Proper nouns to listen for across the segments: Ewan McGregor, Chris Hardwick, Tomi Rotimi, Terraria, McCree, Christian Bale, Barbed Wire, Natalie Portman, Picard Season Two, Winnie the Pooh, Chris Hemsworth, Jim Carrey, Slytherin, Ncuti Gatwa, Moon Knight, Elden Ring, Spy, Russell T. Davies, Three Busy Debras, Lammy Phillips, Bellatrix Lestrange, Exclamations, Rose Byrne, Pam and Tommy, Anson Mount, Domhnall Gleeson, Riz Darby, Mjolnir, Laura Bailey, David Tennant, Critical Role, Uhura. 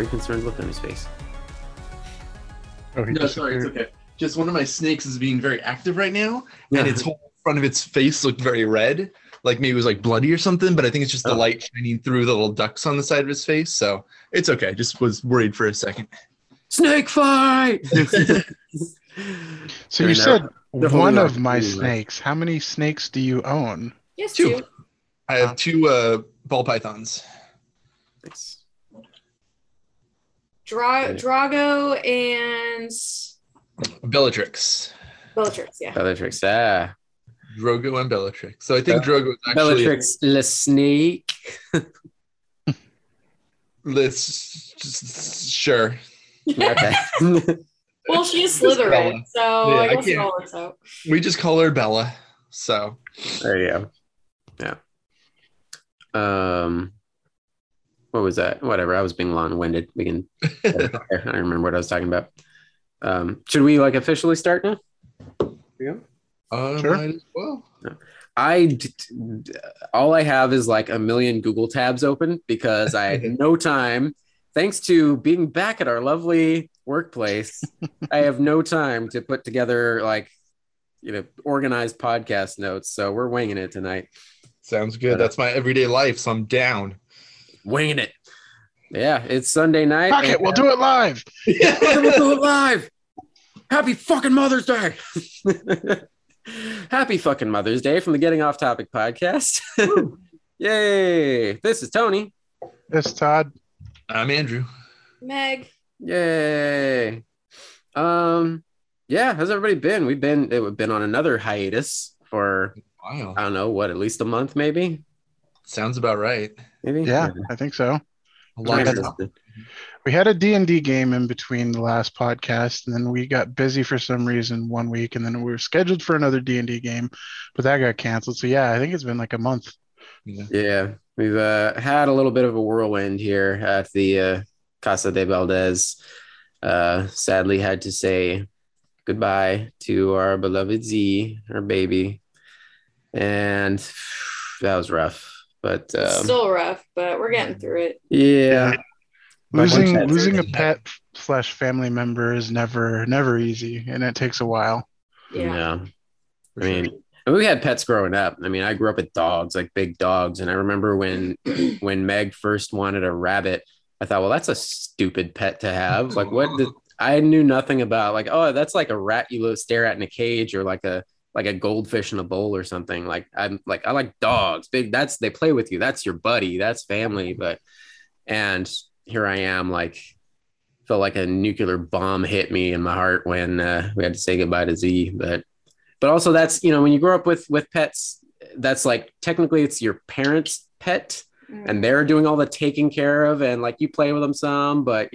very concerned look on his face. Oh, no, sorry, it's okay. Just one of my snakes is being very active right now, and its whole front of its face looked very red. Like maybe it was like bloody or something, but I think it's just the light shining through the little ducks on the side of his face. So it's okay. Just was worried for a second. Snake fight! So you said one of my snakes. How many snakes do you own? Yes, two. I have two ball pythons. Nice. Drogo and Bellatrix. Bellatrix, yeah. Drogo and Bellatrix. So I think Drogo is actually Bellatrix Lestrange. Sure. Okay. Well, she's Slytherin, so I guess call her so. We just call her Bella. So there you go. Yeah. What was that? Whatever. I was being long-winded. We can. I don't remember what I was talking about. Should we like officially start now? Yeah. Sure. Might as well. All I have is like a million Google tabs open because I had no time. Thanks to being back at our lovely workplace, I have no time to put together organized podcast notes. So we're winging it tonight. Sounds good. That's my everyday life. So I'm down. Winging it. Yeah, it's Sunday night. Fuck it, we'll do it live. We'll do it live. Happy fucking Mother's Day. Happy fucking Mother's Day from the Getting Off Topic Podcast. Yay. This is Tony. This is Todd. I'm Andrew. Meg. Yay. Yeah, how's everybody been? We've been on another hiatus for wow. I don't know, at least a month maybe? Sounds about right. Maybe? Yeah, I think so. We had a D&D game in between the last podcast, and then we got busy for some reason one week, and then we were scheduled for another D&D game, but that got canceled. So yeah, I think it's been like a month. Yeah. We've had a little bit of a whirlwind here at the Casa de Valdez. Sadly had to say goodbye to our beloved Z, our baby. And that was rough. But still rough, but we're getting through it. Yeah. Losing a pet / family member is never easy, and it takes a while. Yeah. I mean, we had pets growing up. I mean, I grew up with dogs, like big dogs. And I remember when Meg first wanted a rabbit, I thought, well, that's a stupid pet to have. Like I knew nothing about like, oh, that's like a rat you stare at in a cage, or like a goldfish in a bowl or something. Like I like dogs. Big. That's, they play with you. That's your buddy. That's family. And here I am, felt like a nuclear bomb hit me in my heart when we had to say goodbye to Z. But also that's, when you grow up with pets, that's technically it's your parents' pet, and they're doing all the taking care of, and you play with them some, but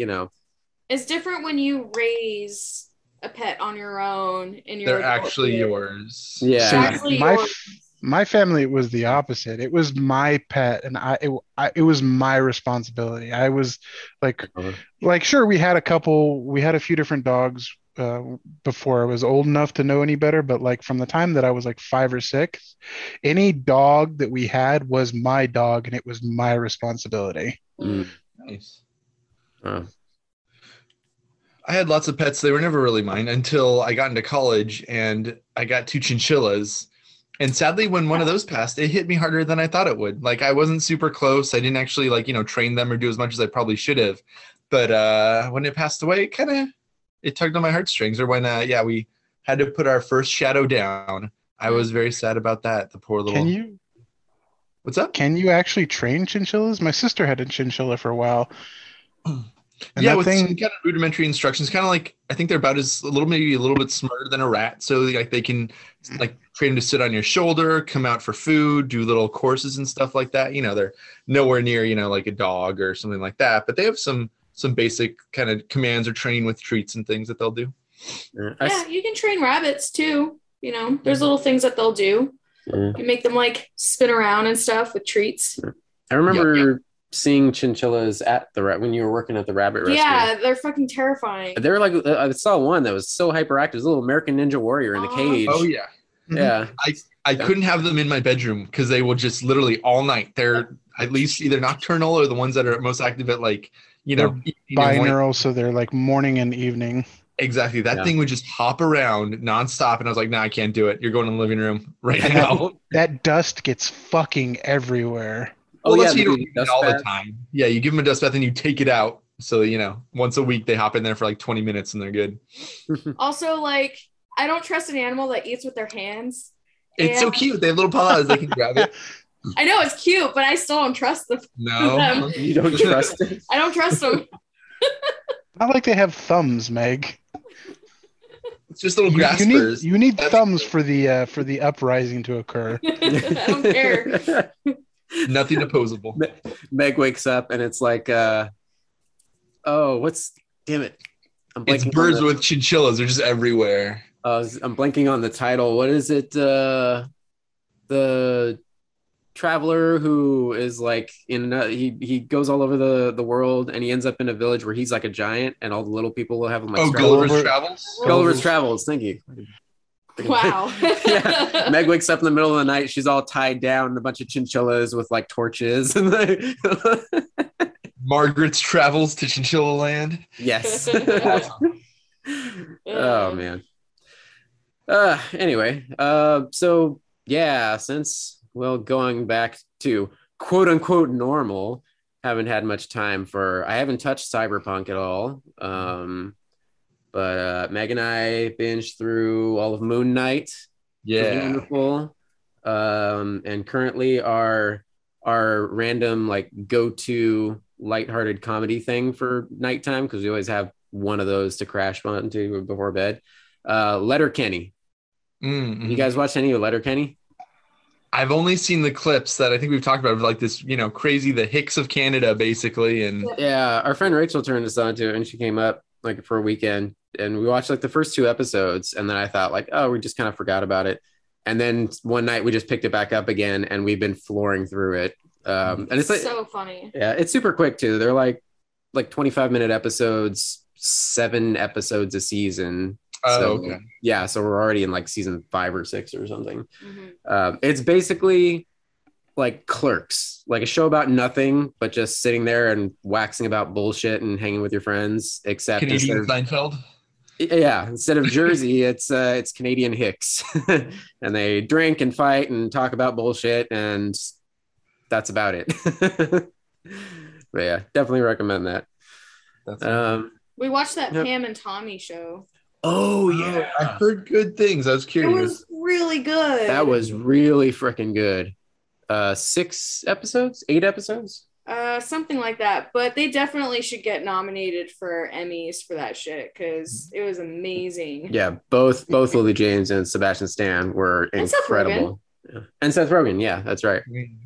it's different when you raise a pet on your own and they're actually yours. Yeah. So actually my family was the opposite. It was my pet, and it was my responsibility. I was sure, we had a few different dogs before I was old enough to know any better, but from the time that I was 5 or 6, any dog that we had was my dog, and it was my responsibility. Nice. I had lots of pets. They were never really mine until I got into college, and I got 2 chinchillas. And sadly, when one of those passed, it hit me harder than I thought it would. I wasn't super close. I didn't actually train them or do as much as I probably should have. But when it passed away, it tugged on my heartstrings. Or when we had to put our first shadow down, I was very sad about that. The poor little. What's up? Can you actually train chinchillas? My sister had a chinchilla for a while. And yeah, with some kind of rudimentary instructions, I think they're about maybe a little bit smarter than a rat. So they can train them to sit on your shoulder, come out for food, do little courses and stuff like that. They're nowhere near, a dog or something like that. But they have some basic kind of commands or training with treats and things that they'll do. Yeah, you can train rabbits too. There's little things that they'll do. You make them spin around and stuff with treats. I remember. Yeah. Seeing chinchillas at the when you were working at the rabbit rescue. Yeah, they're fucking terrifying. They're I saw one that was so hyperactive. It was a little American Ninja Warrior in the cage. Oh yeah, yeah. I couldn't have them in my bedroom because they will just literally all night. They're at least either nocturnal or the ones that are most active at you know, binaural, so they're like morning and evening. Exactly. That thing would just hop around nonstop. And I was like, nah, I can't do it. You're going to the living room right now. That dust gets fucking everywhere. Well, that's you don't do it all the time. Yeah, you give them a dust bath and you take it out. So, you know, once a week they hop in there for like 20 minutes and they're good. Also, like, I don't trust an animal that eats with their hands. It's so cute. They have little paws. They can grab it. I know it's cute, but I still don't trust them. No, you don't trust it. I don't trust them. Not like they have thumbs, Meg. It's just little graspers. You need thumbs for the uprising to occur. I don't care. Nothing opposable. Meg wakes up and it's like, damn it. It's birds with chinchillas. They're just everywhere. I'm blanking on the title. What is it? The traveler who is like he goes all over the world and he ends up in a village where he's like a giant and all the little people will have him like Gulliver's Travels. Gulliver's Travels. Thank you. Wow. Yeah. Meg wakes up in the middle of the night. She's all tied down and a bunch of chinchillas with like torches and Margaret's Travels to Chinchilla Land. Yes. Oh man. Anyway. So yeah, since going back to quote unquote normal, haven't had much time I haven't touched Cyberpunk at all. But Meg and I binged through all of Moon Knight. Yeah. Wonderful. And currently our random like go-to lighthearted comedy thing for nighttime, because we always have one of those to crash onto before bed. Letterkenny. Mm-hmm. You guys watch any of Letterkenny? I've only seen the clips that I think we've talked about, like this, you know, crazy, the Hicks of Canada, basically. And yeah, our friend Rachel turned us on to it and she came up like for a weekend and we watched like the first two episodes and then I thought like, oh, we just kind of forgot about it, and then one night we just picked it back up again and we've been flooring through it. And it's like so funny. Yeah, it's super quick too. They're like 25-minute episodes, 7 episodes a season. Okay. Yeah, so we're already in like season 5 or 6 or something. Mm-hmm. It's basically like Clerks, like a show about nothing but just sitting there and waxing about bullshit and hanging with your friends. Except Canadian Seinfeld. Yeah, instead of Jersey, it's Canadian Hicks, and they drink and fight and talk about bullshit, and that's about it. But yeah, definitely recommend that. We watched that Pam and Tommy show. Oh yeah, I've heard good things. I was curious. It was really good. That was really freaking good. 8 episodes, something like that, but they definitely should get nominated for Emmys for that shit because it was amazing. Yeah, both Lily James and Sebastian Stan were incredible. And Seth Rogen, yeah, that's right.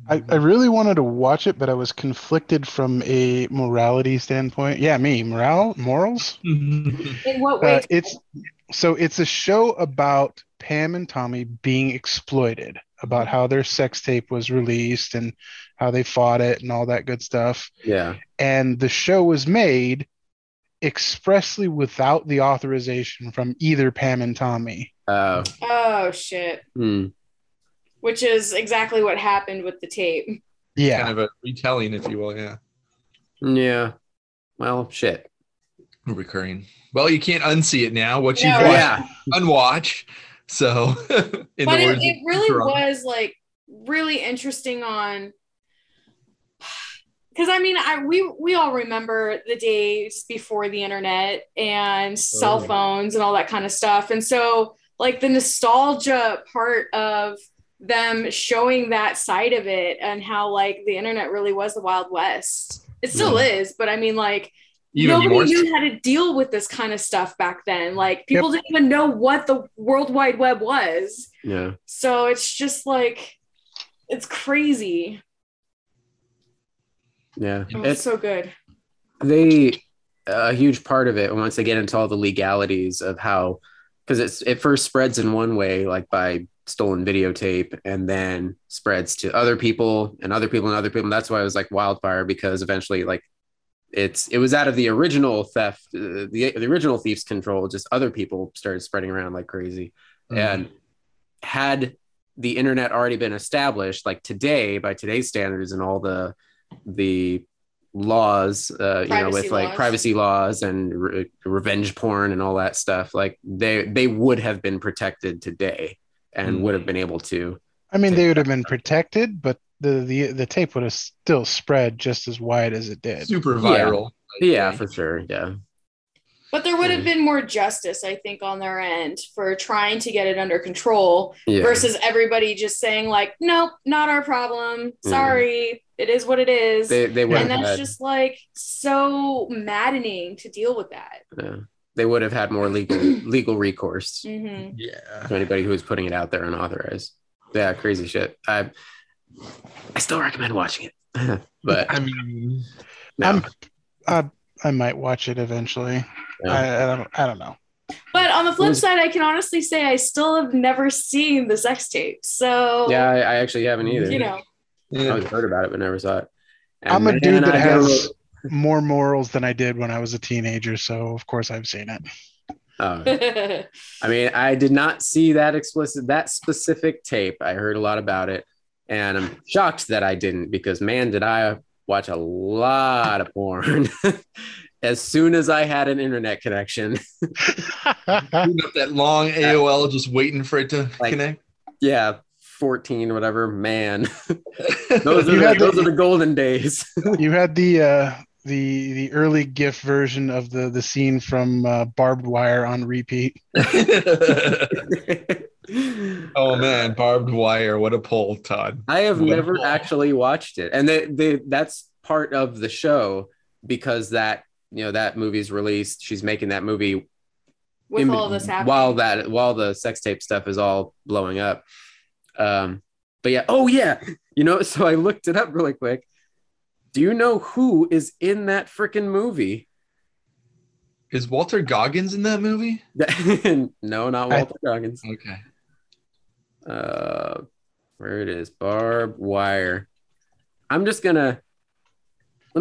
I really wanted to watch it, but I was conflicted from a morality standpoint. Yeah, morals. In what way? It's a show about Pam and Tommy being exploited, about how their sex tape was released and how they fought it and all that good stuff. Yeah. And the show was made expressly without the authorization from either Pam and Tommy. Oh shit. Which is exactly what happened with the tape. Yeah. Kind of a retelling, if you will. Yeah. Yeah. Well, shit. Recurring. Well, you can't unsee it now. What you've watched, unwatch. So, it really was like really interesting on. Because I mean, we all remember the days before the internet and cell phones and all that kind of stuff. And so like the nostalgia part of them showing that side of it and how like the internet really was the Wild West. It still is, but I mean like nobody knew how to deal with this kind of stuff back then. Like people didn't even know what the World Wide Web was. Yeah. So it's just like, it's crazy. Yeah. Oh, it's so good. A huge part of it, once they get into all the legalities of how, because it first spreads in one way, like by stolen videotape, and then spreads to other people and other people and other people. And that's why it was like wildfire, because eventually like it was out of the original theft, the original thief's control, just other people started spreading around like crazy. Mm-hmm. And had the internet already been established, like today, by today's standards and all the laws, privacy laws and revenge porn and all that stuff, like they would have been protected today and would have been able to. I mean, they would have been protected, but the tape would have still spread just as wide as it did. Super viral. Yeah, for sure. Yeah. But there would have been more justice, I think, on their end for trying to get it under control versus everybody just saying like, nope, not our problem. Sorry. It is what it is. They would and have that's had, just like so maddening to deal with that. Yeah. They would have had more legal recourse. Mm-hmm. Yeah. To anybody who was putting it out there unauthorized. Yeah, crazy shit. I still recommend watching it. But I mean, no. I might watch it eventually. Yeah. I don't know. But on the flip side, I can honestly say I still have never seen the sex tape. So yeah, I actually haven't either. You know, I always heard about it, but never saw it. And I'm a dude that has more morals than I did when I was a teenager, so of course I've seen it. I mean, I did not see that specific tape. I heard a lot about it, and I'm shocked that I didn't, because man, did I watch a lot of porn as soon as I had an internet connection. That long AOL, just waiting for it to connect. Yeah, 14, whatever. Man, those are the golden days. You had the early GIF version of the scene from Barbed Wire on repeat. Oh man, Barbed Wire, what a pull, Todd. I have never actually watched it. And that's part of the show, because that movie's released. She's making that movie all this happening while the sex tape stuff is all blowing up. But yeah, oh yeah. You know, so I looked it up really quick. Do you know who is in that freaking movie? Is Walter Goggins in that movie? No, not Walter Goggins. Okay. Where it is, Barbed Wire. Let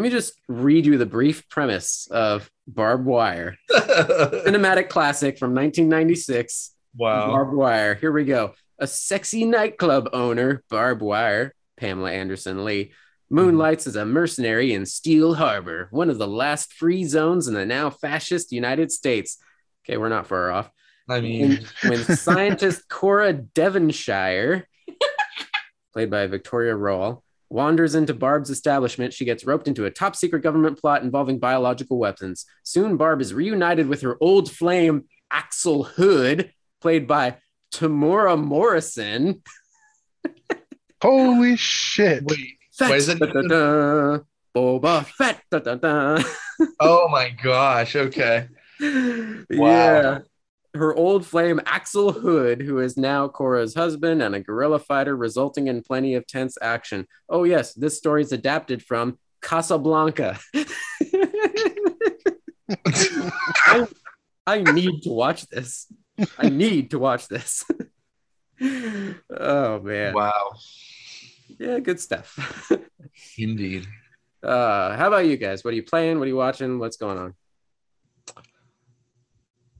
me just read you the brief premise of Barbed Wire. Cinematic classic from 1996. Wow. Barbed Wire. Here we go. A sexy nightclub owner, Barbed Wire, Pamela Anderson Lee, moonlights as a mercenary in Steel Harbor, one of the last free zones in the now fascist United States. Okay, we're not far off. I mean, when scientist Cora Devonshire, played by Victoria Roll, wanders into Barb's establishment, she gets roped into a top-secret government plot involving biological weapons. Soon, Barb is reunited with her old flame, Axel Hood, played by Tamora Morrison. Holy shit. Wait. Boba Fett. Da, da, da. Oh my gosh. Okay. Wow. Yeah. Her old flame, Axel Hood, who is now Cora's husband and a guerrilla fighter, resulting in plenty of tense action. Oh, yes. This story is adapted from Casablanca. I need to watch this. Oh, man. Wow. Yeah, good stuff. Indeed. How about you guys? What are you playing? What are you watching? What's going on?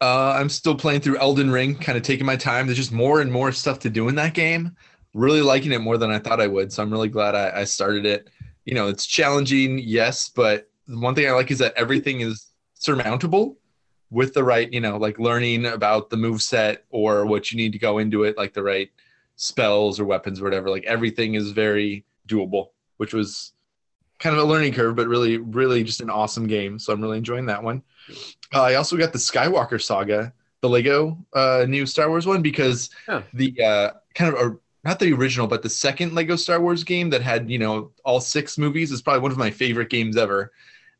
I'm still playing through Elden Ring, kind of taking my time. There's just more and more stuff to do in that game. Really liking it more than I thought I would, so I'm really glad I started it. You know, it's challenging, yes, but one thing I like is that everything is surmountable with the right, you know, like learning about the moveset or what you need to go into it, like the right spells or weapons or whatever. Like everything is very doable, which was kind of a learning curve, but really, really just an awesome game. So I'm really enjoying that one. I also got the Skywalker Saga, the Lego new Star Wars one, because the kind of not the original, but the second Lego Star Wars game that had, you know, all six movies is probably one of my favorite games ever.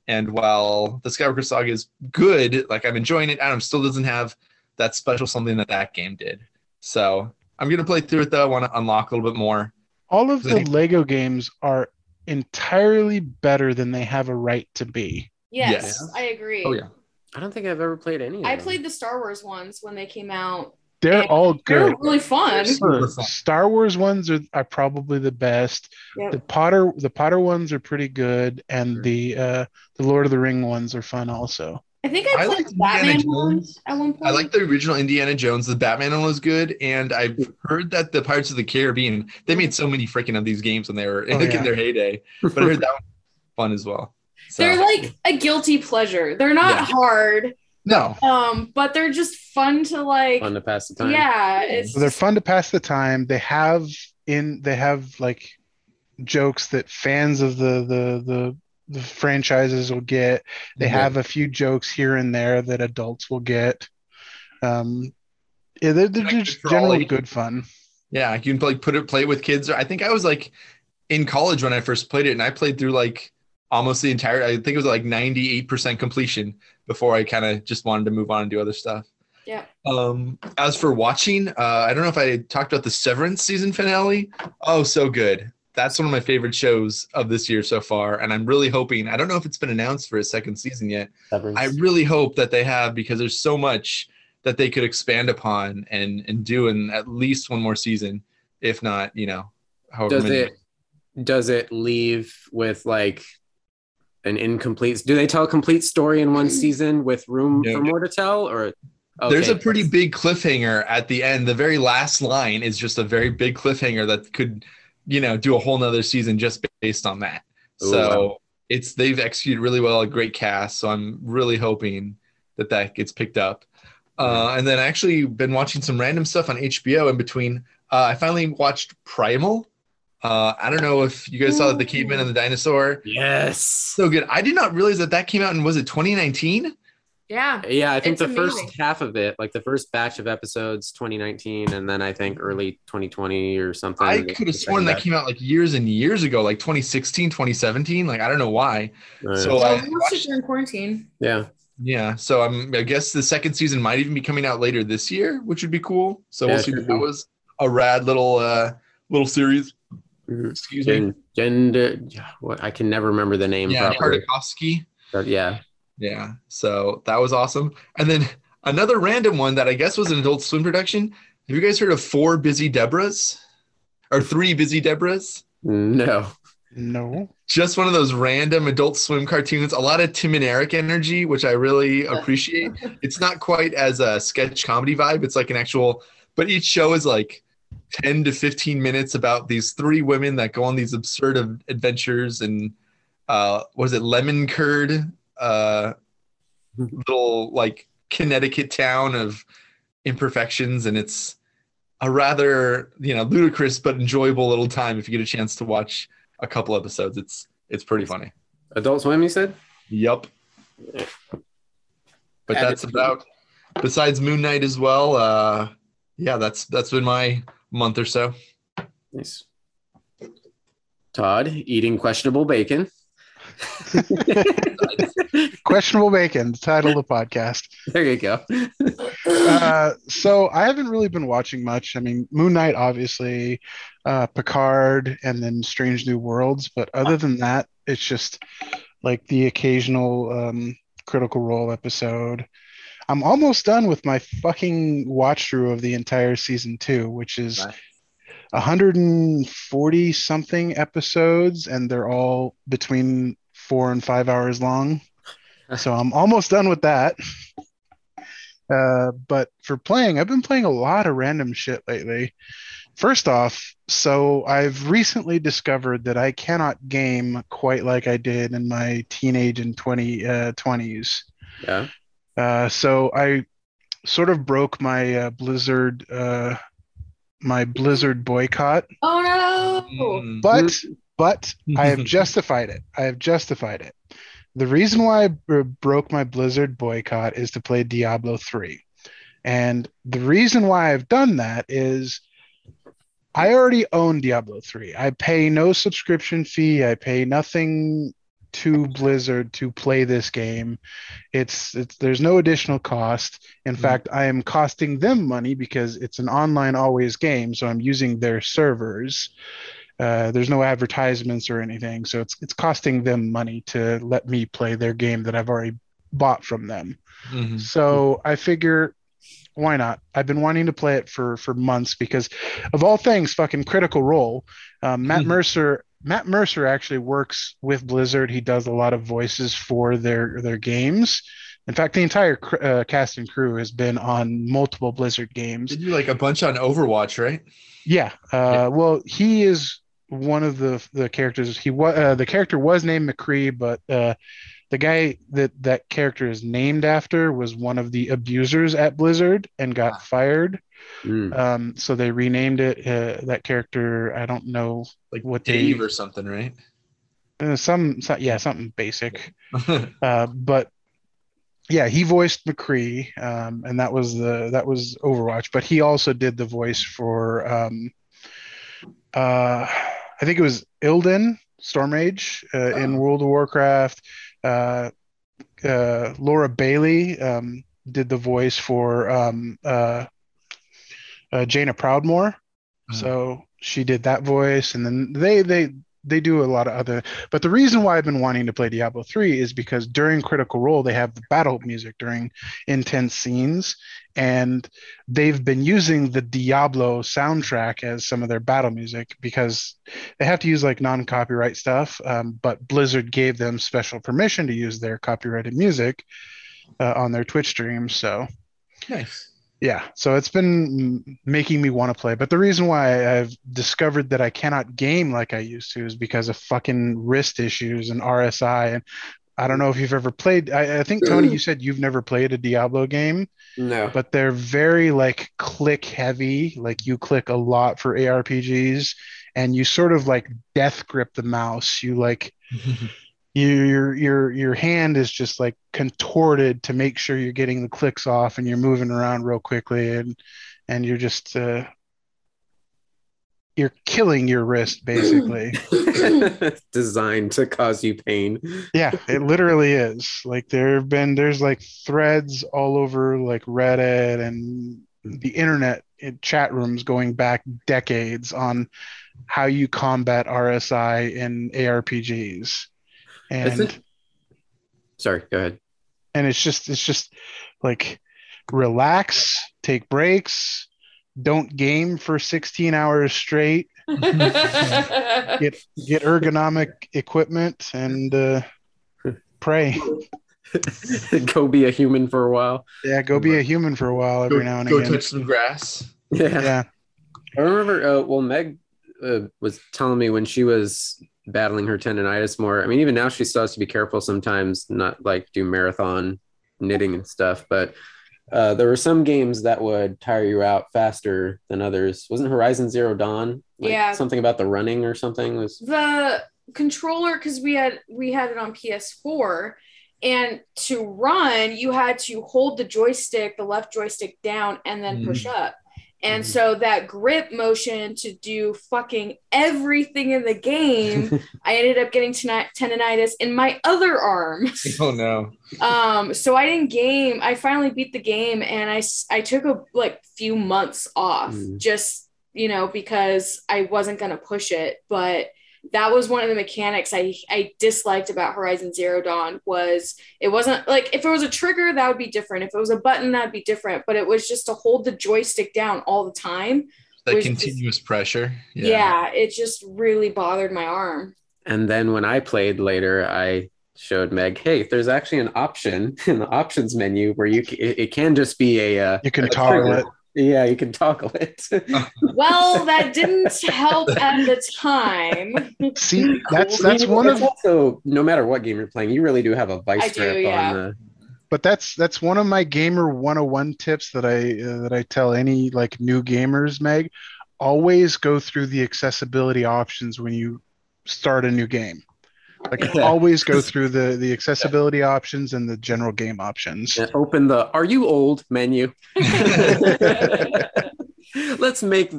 And while the Skywalker Saga is good, like I'm enjoying it, Adam still doesn't have that special something that game did. So I'm going to play through it, though. I want to unlock a little bit more. All of the Lego games are entirely better than they have a right to be. Yes. I agree. Oh, yeah. I don't think I've ever played any of them. I played the Star Wars ones when they came out. They're all good. They're really fun. Star Wars ones are probably the best. Yep. The Potter ones are pretty good, and the Lord of the Ring ones are fun also. I think I played the Batman one at one point. I like the original Indiana Jones. The Batman one was good, and I've heard that the Pirates of the Caribbean, they made so many freaking of these games when they were in their heyday. But I heard that one was fun as well. So. They're like a guilty pleasure. They're not hard. No. But they're just fun to like. Fun to pass the time. Yeah. They're fun to pass the time. They have like jokes that fans of the franchises will get. They have a few jokes here and there that adults will get. Yeah, they're just generally good fun. Yeah, you can like play with kids. I think I was like in college when I first played it, and I played through like almost the entire. I think it was like 98% completion before I kind of just wanted to move on and do other stuff. Yeah. As for watching, I don't know if I talked about the Severance season finale. Oh, so good. That's one of my favorite shows of this year so far, and I'm really hoping. I don't know if it's been announced for a second season yet. Severance. I really hope that they have, because there's so much that they could expand upon and do in at least one more season, if not, you know, however does many. Does it leave with like an incomplete? Do they tell a complete story in one season with room for more to tell? Or okay. There's a pretty big cliffhanger at the end. The very last line is just a very big cliffhanger that could, you know, do a whole nother season just based on that. Ooh. So they've executed really well, a great cast. So I'm really hoping that gets picked up. And then I actually been watching some random stuff on HBO in between. I finally watched Primal. I don't know if you guys saw The Caveman and the Dinosaur. Yes. So good. I did not realize that came out in, was it 2019? Yeah. Yeah, I think the amazing. First half of it, like the first batch of episodes, 2019, and then I think early 2020 or something. I could have sworn that came out like years and years ago, like 2016, 2017. Like, I don't know why. Right. So I watched it during quarantine. Yeah. Yeah, so I guess the second season might even be coming out later this year, which would be cool. So we'll see. Sure. That was a rad little series. Excuse me. Gender. What, I can never remember the name. Yeah, Tartakovsky. Yeah. Yeah. So that was awesome. And then another random one that I guess was an Adult Swim production. Have you guys heard of Four Busy Debras or Three Busy Debras? No. No. Just one of those random Adult Swim cartoons. A lot of Tim and Eric energy, which I really appreciate. It's not quite as a sketch comedy vibe. It's like an actual, but each show is like 10 to 15 minutes about these three women that go on these absurd adventures. And was it lemon curd? Little like Connecticut town of imperfections. And it's a rather, you know, ludicrous but enjoyable little time if you get a chance to watch a couple episodes. It's pretty funny. Adult Swim, you said? Yep. But that's about, besides Moon Knight as well. Yeah, that's been my month or so. Nice. Todd, eating questionable bacon. Questionable bacon, the title of the podcast. There you go. So I haven't really been watching much. I mean, Moon Knight, obviously, Picard, and then Strange New Worlds. But other than that, it's just like the occasional Critical Role episode. I'm almost done with my fucking watch through of the entire season 2, which is 140 something episodes, and they're all between 4 and 5 hours long. So I'm almost done with that. But for playing, I've been playing a lot of random shit lately. First off, so I've recently discovered that I cannot game quite like I did in my teenage and 20s. Yeah. So I sort of broke my Blizzard boycott. Oh no! But I have justified it. The reason why I broke my Blizzard boycott is to play Diablo 3. And the reason why I've done that is I already own Diablo 3. I pay no subscription fee. I pay nothing to Blizzard to play this game. There's no additional cost. In fact, I am costing them money because it's an online always game, so I'm using their servers. There's no advertisements or anything, so it's costing them money to let me play their game that I've already bought from them. Mm-hmm. So I figure, why not? I've been wanting to play it for months because of all things, fucking Critical Role. Matt Mercer actually works with Blizzard. He does a lot of voices for their games. In fact, the entire cast and crew has been on multiple Blizzard games. Did you like a bunch on Overwatch, right? Yeah. Well, he is one of the characters, the character was named McCree, but the guy that character is named after was one of the abusers at Blizzard and got fired. Mm. So they renamed it that character. I don't know, like what Dave or something, right? Something basic. But yeah, he voiced McCree, and that was Overwatch. But he also did the voice for I think it was Ilden Stormrage in World of Warcraft. Laura Bailey did the voice for Jaina Proudmoore, so she did that voice, and then they do a lot of other. But the reason why I've been wanting to play Diablo 3 is because during Critical Role they have the battle music during intense scenes, and they've been using the Diablo soundtrack as some of their battle music because they have to use like non-copyright stuff, but Blizzard gave them special permission to use their copyrighted music on their Twitch stream. So nice. Yeah, so it's been making me want to play. But the reason why I've discovered that I cannot game like I used to is because of fucking wrist issues and RSI. And I don't know if you've ever played. I think, Tony, you said you've never played a Diablo game. No. But they're very, like, click heavy. Like, you click a lot for ARPGs. And you sort of, like, death grip the mouse. You, like... Your hand is just like contorted to make sure you're getting the clicks off, and you're moving around real quickly, and you're just you're killing your wrist basically. Designed to cause you pain. Yeah, it literally is. Like there's like threads all over like Reddit and the internet in chat rooms going back decades on how you combat RSI in ARPGs. And sorry, go ahead. And it's just like, relax, take breaks, don't game for 16 hours straight, get ergonomic equipment, and pray. Go be a human for a while. Yeah, go be a human for a while every now and again. Go touch some grass. Yeah. I remember, Meg was telling me when she was battling her tendonitis more. I mean, even now she still has to be careful sometimes, not like do marathon knitting and stuff. But there were some games that would tire you out faster than others. Wasn't Horizon Zero Dawn? Like, yeah. Something about the running or something was the controller, because we had it on PS4, and to run you had to hold the left joystick down and then push up. And so that grip motion to do fucking everything in the game, I ended up getting tendonitis in my other arm. Oh, no. So I didn't game. I finally beat the game, and I took a few months off just, because I wasn't going to push it. But that was one of the mechanics I disliked about Horizon Zero Dawn was it wasn't like, if it was a trigger, that would be different. If it was a button, that'd be different, but it was just to hold the joystick down all the time. That continuous pressure. Yeah. It just really bothered my arm. And then when I played later, I showed Meg, hey, there's actually an option in the options menu where it can just be you can toggle it. Yeah, you can toggle it. Well, that didn't help at the time. See, that's one of also, no matter what game you're playing, you really do have a vice grip on the. But that's one of my gamer 101 tips that I tell any like new gamers, Meg. Always go through the accessibility options when you start a new game. Like always go through the accessibility options and the general game options. And open the "Are you old?" menu. Let's make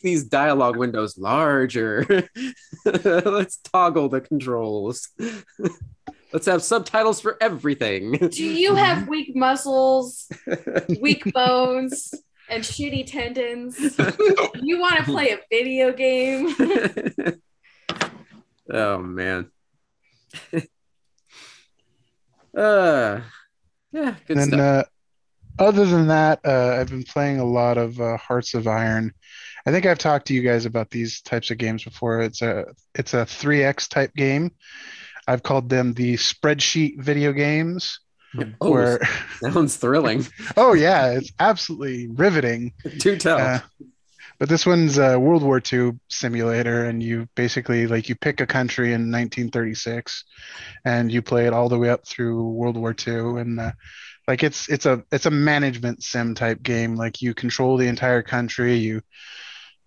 these dialogue windows larger. Let's toggle the controls. Let's have subtitles for everything. Do you have weak muscles, weak bones, and shitty tendons? You want to play a video game? Oh man. Good stuff. Other than that, I've been playing a lot of Hearts of Iron. I think I've talked to you guys about these types of games before. It's a 3X type game. I've called them the spreadsheet video games. Oh, where... Sounds thrilling. Oh yeah, it's absolutely riveting. Do tell. But this one's a World War II simulator, and you basically, like, you pick a country in 1936, and you play it all the way up through World War II. And like, it's a management sim type game. Like, you control the entire country. You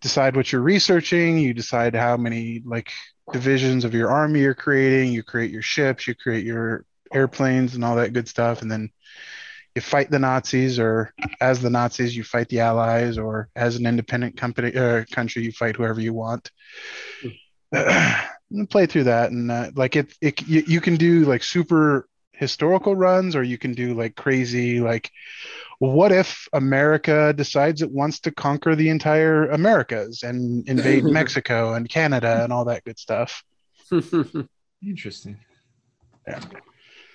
decide what you're researching. You decide how many, like, divisions of your army you're creating. You create your ships. You create your airplanes and all that good stuff. And then you fight the Nazis, or as the Nazis, you fight the Allies, or as an independent company country, you fight whoever you want. And play through that, and like you can do like super historical runs, or you can do like crazy, like, what if America decides it wants to conquer the entire Americas and invade Mexico and Canada and all that good stuff. Interesting. Yeah.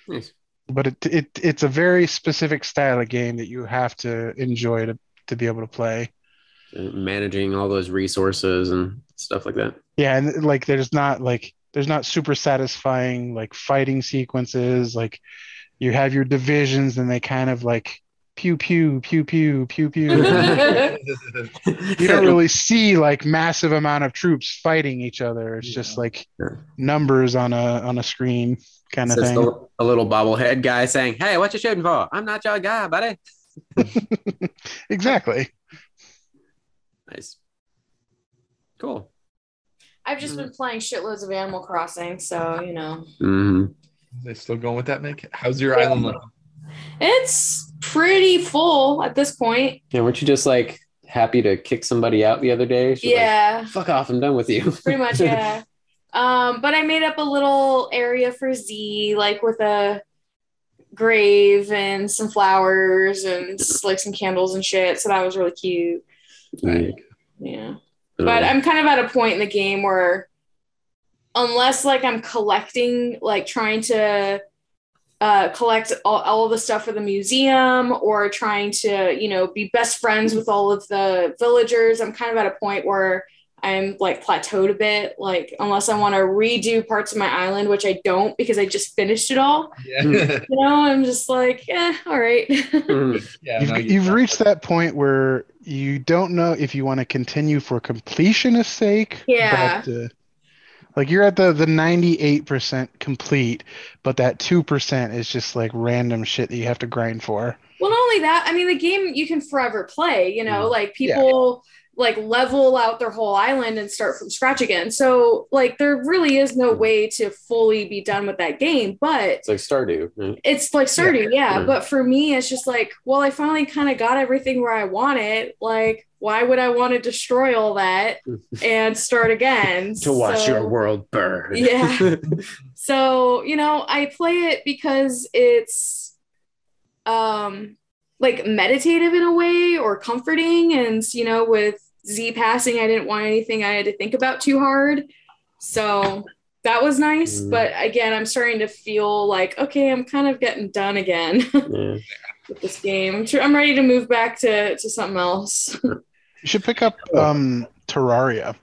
Nice. But it's a very specific style of game that you have to enjoy to be able to play. Managing all those resources and stuff like that. Yeah, and like there's not super satisfying like fighting sequences. Like, you have your divisions and they kind of like pew pew pew pew pew pew. You don't really see like massive amount of troops fighting each other. It's just like numbers on a screen. Kind of thing. A little bobblehead guy saying, "Hey, what you shooting for? I'm not your guy, buddy." Exactly. Nice. Cool. I've just been playing shitloads of Animal Crossing, so you know. Mm-hmm. They still going with that, Mick? How's your island look? It's pretty full at this point. Yeah, weren't you just like happy to kick somebody out the other day? She's like, fuck off! I'm done with you. Pretty much, yeah. But I made up a little area for Z, like with a grave and some flowers and just, like, some candles and shit. So that was really cute. Like, yeah. But I'm kind of at a point in the game where, unless like I'm collecting, like trying to collect all the stuff for the museum, or trying to, you know, be best friends with all of the villagers, I'm kind of at a point where I'm like plateaued a bit, like unless I want to redo parts of my island, which I don't because I just finished it all. Yeah. You know, I'm just like, all right. Yeah, you've reached that point where you don't know if you want to continue for completionist sake. Yeah. But, like, you're at the 98% complete, but that 2% is just like random shit that you have to grind for. Well, not only that, I mean, the game you can forever play, you know, like people... Yeah. Like level out their whole island and start from scratch again. So like there really is no way to fully be done with that game, but it's like Stardew. Right? It's like Stardew, yeah. Mm. But for me, it's just like, well, I finally kind of got everything where I want it. Like, why would I want to destroy all that and start again? To watch your world burn. Yeah. So, you know, I play it because it's like meditative in a way, or comforting. And, you know, with Z passing, I didn't want anything I had to think about too hard. So that was nice. But again, I'm starting to feel like, okay, I'm kind of getting done again with this game. I'm ready to move back to something else. You should pick up Terraria.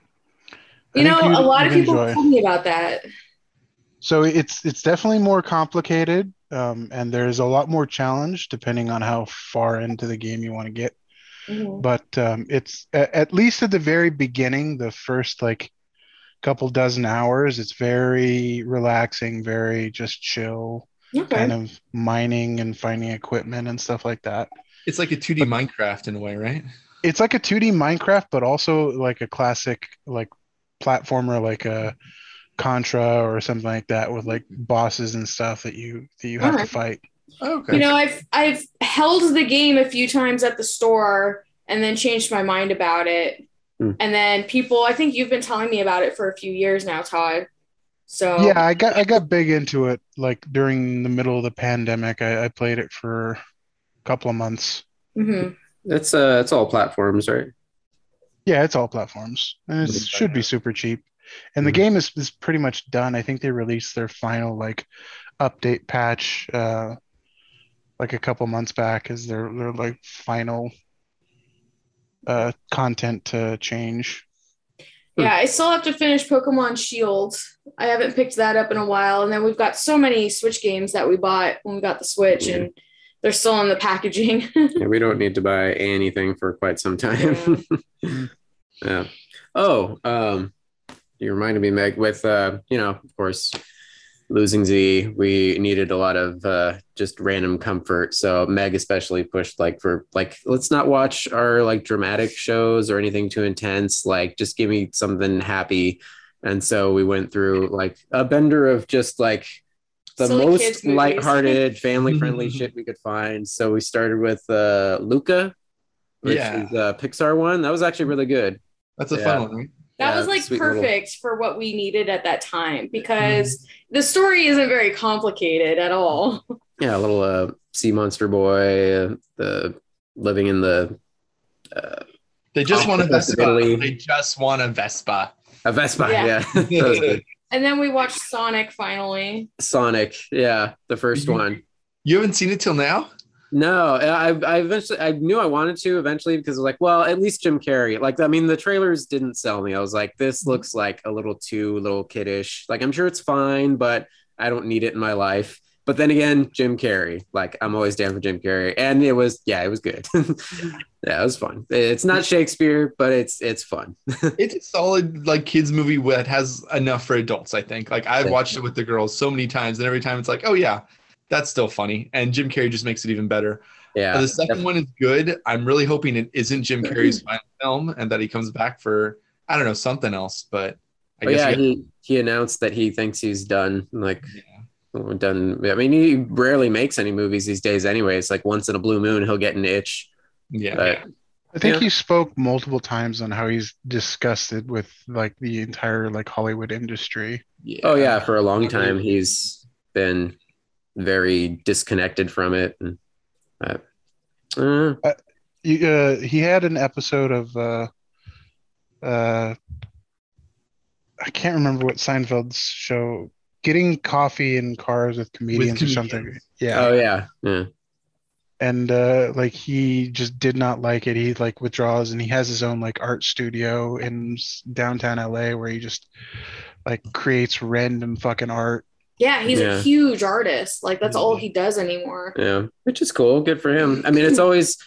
You know, a lot of people told me about that. So it's definitely more complicated. And there's a lot more challenge depending on how far into the game you want to get. Mm-hmm. But it's at least at the very beginning, the first like couple dozen hours, it's very relaxing, very just chill, kind of mining and finding equipment and stuff like that. It's like a 2D Minecraft in a way, right? It's like a 2D Minecraft, but also like a classic like platformer, like a Contra or something like that, with like bosses and stuff that you have to fight. Okay. You know, I've held the game a few times at the store and then changed my mind about it. And then people, I think you've been telling me about it for a few years now, Todd. So yeah, I got big into it like during the middle of the pandemic. I played it for a couple of months. Mm-hmm. It's all platforms, right? Yeah, it's all platforms, and it should be super cheap. And the game is pretty much done. I think they released their final like update patch like a couple months back as their like final content to change. Yeah, I still have to finish Pokemon Shield. I haven't picked that up in a while. And then we've got so many Switch games that we bought when we got the Switch, and they're still in the packaging. Yeah, we don't need to buy anything for quite some time. Yeah. Yeah. Oh, you reminded me, Meg, with, of course, losing Z, we needed a lot of just random comfort. So Meg especially pushed for let's not watch our dramatic shows or anything too intense. Just give me something happy. And so we went through a bender of just most lighthearted, family-friendly shit we could find. So we started with Luca, which is a Pixar one. That was actually really good. That's a fun one, right? That was perfect for what we needed at that time, because the story isn't very complicated at all. Yeah, a little sea monster boy, living in the. They just want a Vespa. A Vespa, yeah. That was good. And then we watched Sonic finally. Sonic, yeah, the first one. You haven't seen it till now? No, I knew I wanted to eventually, because I was at least Jim Carrey. The trailers didn't sell me. I was like, this looks a little too little kiddish. I'm sure it's fine, but I don't need it in my life. But then again, Jim Carrey. I'm always down for Jim Carrey, and it was good. Yeah, it was fun. It's not Shakespeare, but it's fun. It's a solid kids movie that has enough for adults, I think. I've watched it with the girls so many times, and every time it's oh yeah, that's still funny. And Jim Carrey just makes it even better. Yeah. The second one is good. I'm really hoping it isn't Jim Carrey's final film and that he comes back for, I don't know, something else. But I guess he announced that he thinks he's done. I mean, he rarely makes any movies these days anyway. It's once in a blue moon, he'll get an itch. Yeah. But, I think he spoke multiple times on how he's disgusted with the entire Hollywood industry. Yeah. Oh yeah. For a long time, he's been very disconnected from it. And, he had an episode of I can't remember what Seinfeld's show, Getting Coffee in Cars with Comedians or something. Yeah. Oh yeah. Yeah. And he just did not like it. He withdraws, and he has his own art studio in downtown LA where he just creates random fucking art. Yeah, he's a huge artist. That's all he does anymore. Yeah, which is cool. Good for him. I mean, it's always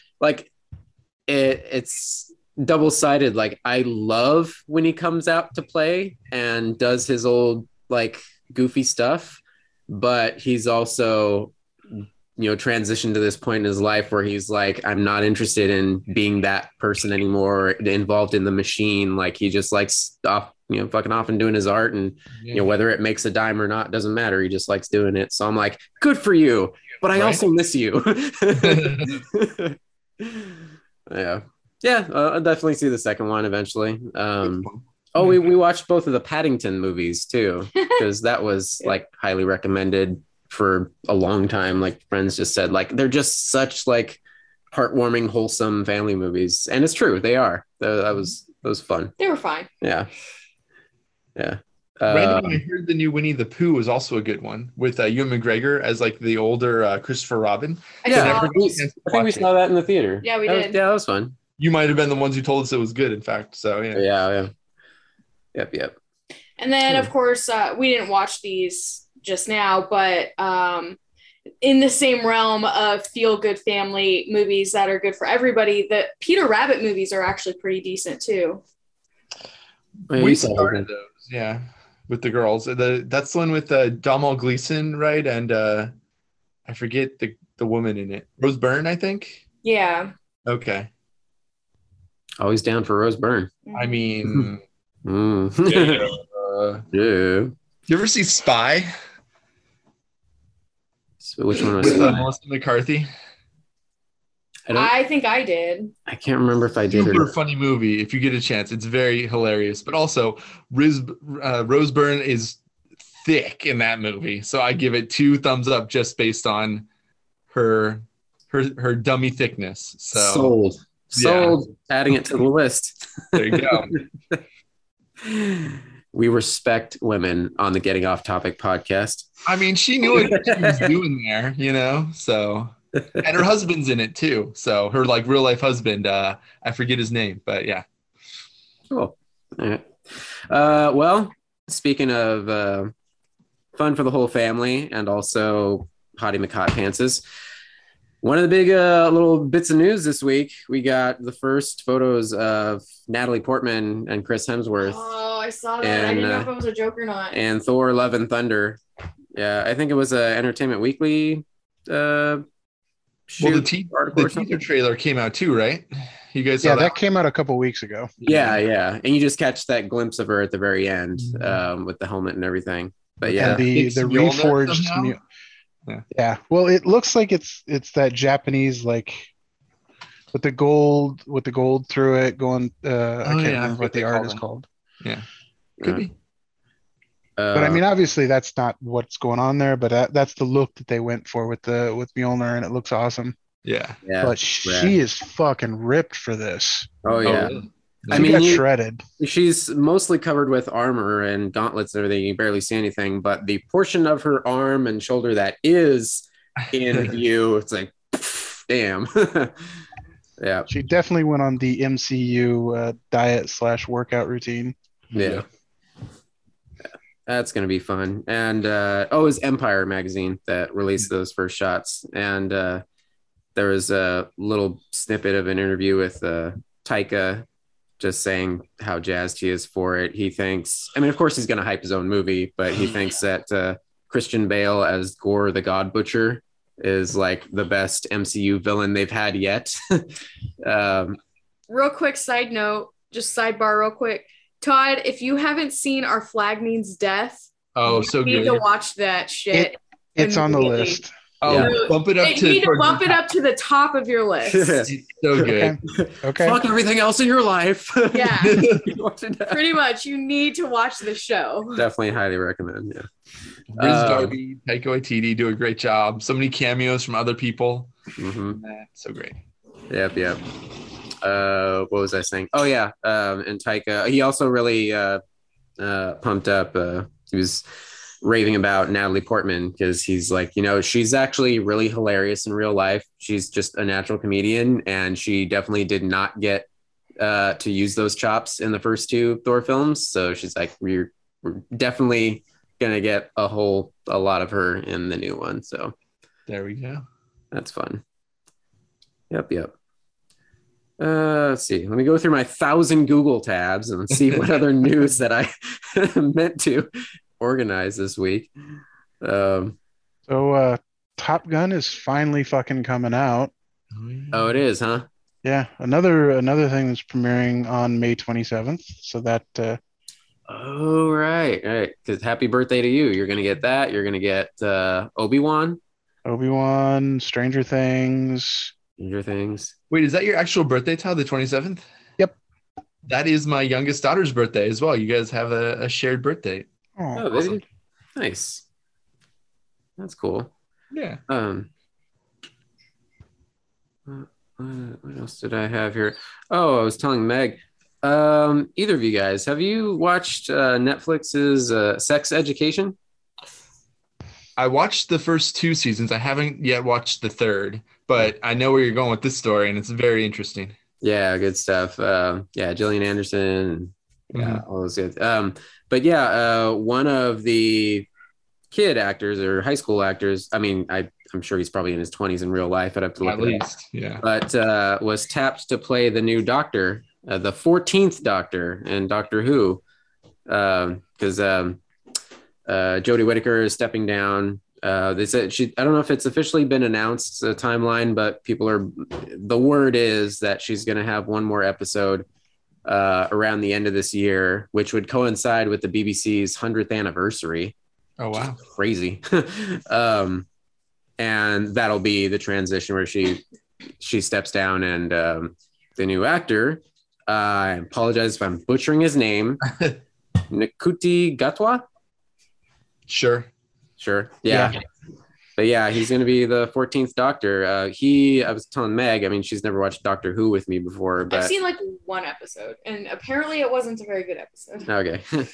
it's double-sided. I love when he comes out to play and does his old goofy stuff, but he's also transitioned to this point in his life where he's I'm not interested in being that person anymore, involved in the machine. He just stopped. Fucking off and doing his art, and whether it makes a dime or not doesn't matter. He just likes doing it. So I'm good for you, but I also miss you. Yeah. I'll definitely see the second one eventually. We watched both of the Paddington movies too, because that was highly recommended for a long time. Friends just said they're just such heartwarming, wholesome family movies, and it's true, they are. That was fun. They were fine. Yeah. Yeah. Randomly, I heard the new Winnie the Pooh was also a good one with Ewan McGregor as the older Christopher Robin. I think we saw that in the theater. Yeah, we did. Yeah, that was fun. You might have been the ones who told us it was good, in fact. So yeah. Yeah. Yep. And then of course we didn't watch these just now, but in the same realm of feel-good family movies that are good for everybody, the Peter Rabbit movies are actually pretty decent too. We started those, yeah, with the girls. That's the one with Domhnall Gleeson, right? And I forget the woman in it. Rose Byrne, I think? Yeah. Okay. Always down for Rose Byrne. I mean... Yeah. You ever see Spy? So which one was Melissa McCarthy? I think I did. I can't remember if I did. Super funny movie. If you get a chance, it's very hilarious. But also, Rose Byrne is thick in that movie, so I give it 2 thumbs up just based on her dummy thickness. So sold. Adding it to the list. There you go. We respect women on the Getting Off Topic podcast. I mean, she knew what she was doing there, so. And her husband's in it too. So her real life husband, I forget his name, but yeah. Cool. All right. Well, speaking of fun for the whole family and also Hottie McHotpantses, One of the big little bits of news this week, we got the first photos of Natalie Portman and Chris Hemsworth. Oh, I saw that. And I didn't know if it was a joke or not. And Thor, Love and Thunder. Yeah, I think it was a Entertainment Weekly shoot. Well, the teaser trailer came out too, right? You guys saw that came out a couple weeks ago. Yeah. And you just catch that glimpse of her at the very end with the helmet and everything. But yeah. And the reforged... Yeah. Well, it looks like it's that Japanese, like with the gold through it going. I can't remember what the art is called. Yeah, could be. But I mean, obviously, that's not what's going on there. But that's the look that they went for with Mjolnir, and it looks awesome. Yeah. But she is fucking ripped for this. Oh yeah. Oh, I mean, shredded. She's mostly covered with armor and gauntlets and everything. You barely see anything, but the portion of her arm and shoulder that is in view, it's like, damn. Yeah. She definitely went on the MCU diet / workout routine. Yeah. That's going to be fun. And, it was Empire magazine that released those first shots. And there was a little snippet of an interview with Taika, just saying how jazzed he is for it. He thinks, I mean, of course he's going to hype his own movie, but he thinks that Christian Bale as Gore the God Butcher is like the best MCU villain they've had yet. Real quick side note, just sidebar real quick. Todd, if you haven't seen Our Flag Means Death, you need to watch that shit. It's on the list. Bump it up to the top of your list. It's so good. Okay. Fuck everything else in your life. Yeah. Pretty much. You need to watch the show. Definitely highly recommend. Yeah. Riz Darby, Taika Waititi do a great job. So many cameos from other people. Mm-hmm. So great. Yep. What was I saying? Oh yeah. And Taika, he also really pumped up. He was raving about Natalie Portman because he's like, she's actually really hilarious in real life. She's just a natural comedian, and she definitely did not get to use those chops in the first two Thor films. So she's like, we're definitely gonna get a lot of her in the new one. So there we go. That's fun. Yep. Let's see. Let me go through my 1,000 Google tabs and see what other news that I meant to organized this week. Top Gun is finally fucking coming out. Oh, it is, huh? Yeah, another thing that's premiering on May 27th. So that. Oh right, because happy birthday to you. You're gonna get that. You're gonna get Obi-Wan, Stranger Things. Wait, is that your actual birthday, Todd? The 27th? Yep. That is my youngest daughter's birthday as well. You guys have a shared birthday. Oh, awesome. Nice. That's cool. Yeah. What else did I have here? Oh, I was telling Meg. Either of you guys, have you watched Netflix's Sex Education? I watched the first two seasons. I haven't yet watched the third, but I know where you're going with this story, and it's very interesting. Yeah, good stuff. Gillian Anderson. Yeah, all those good. But yeah, one of the kid actors or high school actors, I mean, I'm sure he's probably in his 20s in real life. I'd have to look at least, yeah. But was tapped to play the new Doctor, the 14th Doctor in Doctor Who, because Jodie Whittaker is stepping down. They said I don't know if it's officially been announced the timeline, but the word is that she's going to have one more episode around the end of this year, which would coincide with the BBC's 100th anniversary. Oh, wow. Crazy. And that'll be the transition where she steps down, and the new actor, I apologize if I'm butchering his name, Ncuti Gatwa? Sure. Yeah. But yeah, he's going to be the 14th Doctor. I was telling Meg, I mean, she's never watched Doctor Who with me before. But I've seen like one episode, and apparently it wasn't a very good episode. Okay.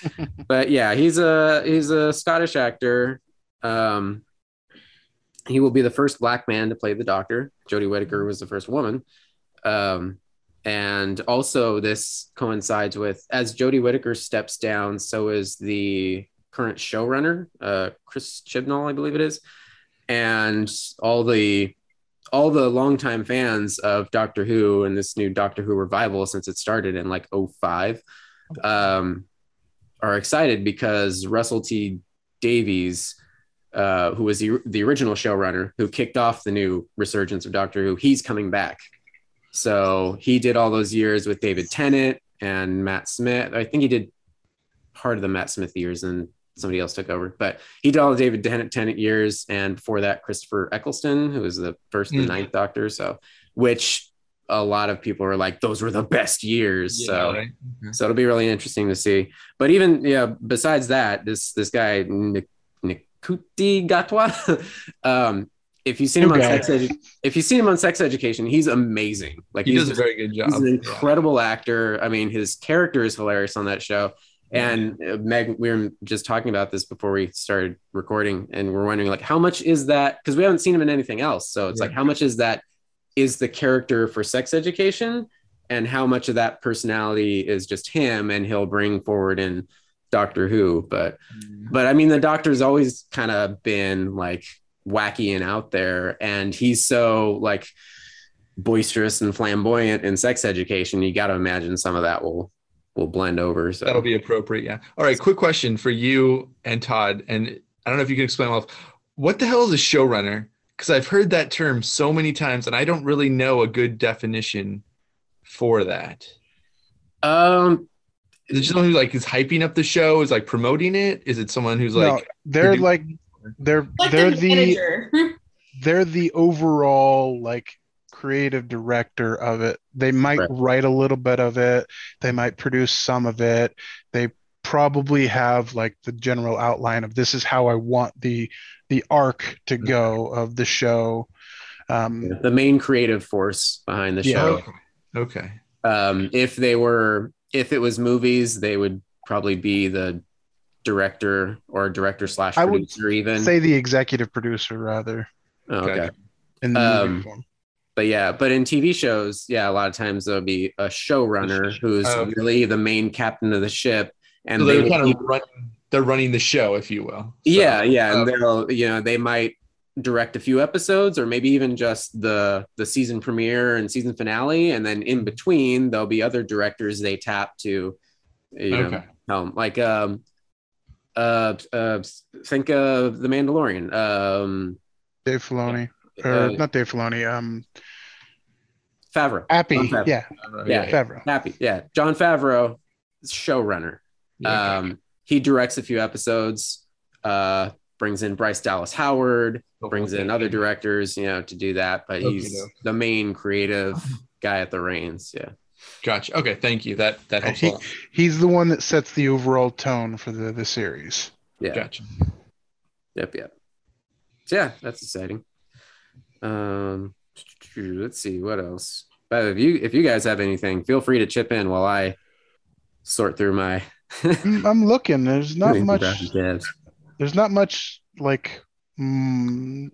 But yeah, he's a Scottish actor. He will be the first black man to play the Doctor. Jodie Whittaker was the first woman. And also this coincides with, as Jodie Whittaker steps down, so is the current showrunner, Chris Chibnall, I believe it is. And all the all the longtime fans of Doctor Who and this new Doctor Who revival since it started in like 2005 are excited because Russell T. Davies, who was the original showrunner who kicked off the new resurgence of Doctor Who, he's coming back. So he did all those years with David Tennant and Matt Smith. I think he did part of the Matt Smith years and somebody else took over, but he did all the David Tennant years. And before that, Christopher Eccleston, who was the first and ninth Doctor. So, which a lot of people are like, those were the best years. Yeah, so, right? Okay. So it'll be really interesting to see, but even, yeah, besides that, this guy, Ncuti Gatwa, if you've seen him on Sex Education, he's amazing. Like he does a very good job. He's an incredible actor. I mean, his character is hilarious on that show. And Meg, we were just talking about this before we started recording, and we're wondering like, how much is that? Because we haven't seen him in anything else. So it's like, how much is that is the character for Sex Education, and how much of that personality is just him and he'll bring forward in Doctor Who. But I mean, the Doctor's always kind of been like wacky and out there, and he's so like boisterous and flamboyant in Sex Education. You got to imagine some of that will blend over. So that'll be appropriate. Yeah. All right. Quick question for you and Todd. And I don't know if you can explain well, what the hell is a showrunner? Because I've heard that term so many times and I don't really know a good definition for that. Is it someone who like is hyping up the show, is like promoting it? Is it someone who's like they're the overall like creative director of it. They might write a little bit of it. They might produce some of it. They probably have like the general outline of this is how I want the arc to go of the show. The main creative force behind the show. Okay. If it was movies, they would probably be the director or director/producer. I would even say the executive producer rather. Oh, okay. In the movie form. But in TV shows, a lot of times there'll be a showrunner who's really the main captain of the ship, and so they're they're running the show, if you will. So, and they'll they might direct a few episodes, or maybe even just the season premiere and season finale, and then in between there'll be other directors they tap to, think of The Mandalorian, Dave Filoni. Or not Dave Filoni, Favreau. Favreau. Yeah, John Favreau, showrunner. He directs a few episodes, brings in Bryce Dallas Howard, brings in other directors, to do that. But he's the main creative guy at the reins. Yeah. Gotcha. Okay, thank you. That helps a lot. He's the one that sets the overall tone for the series. Yeah. Gotcha. Yep. So, that's exciting. Let's see what else. But if you guys have anything, feel free to chip in while I sort through my. I'm looking. There's not much like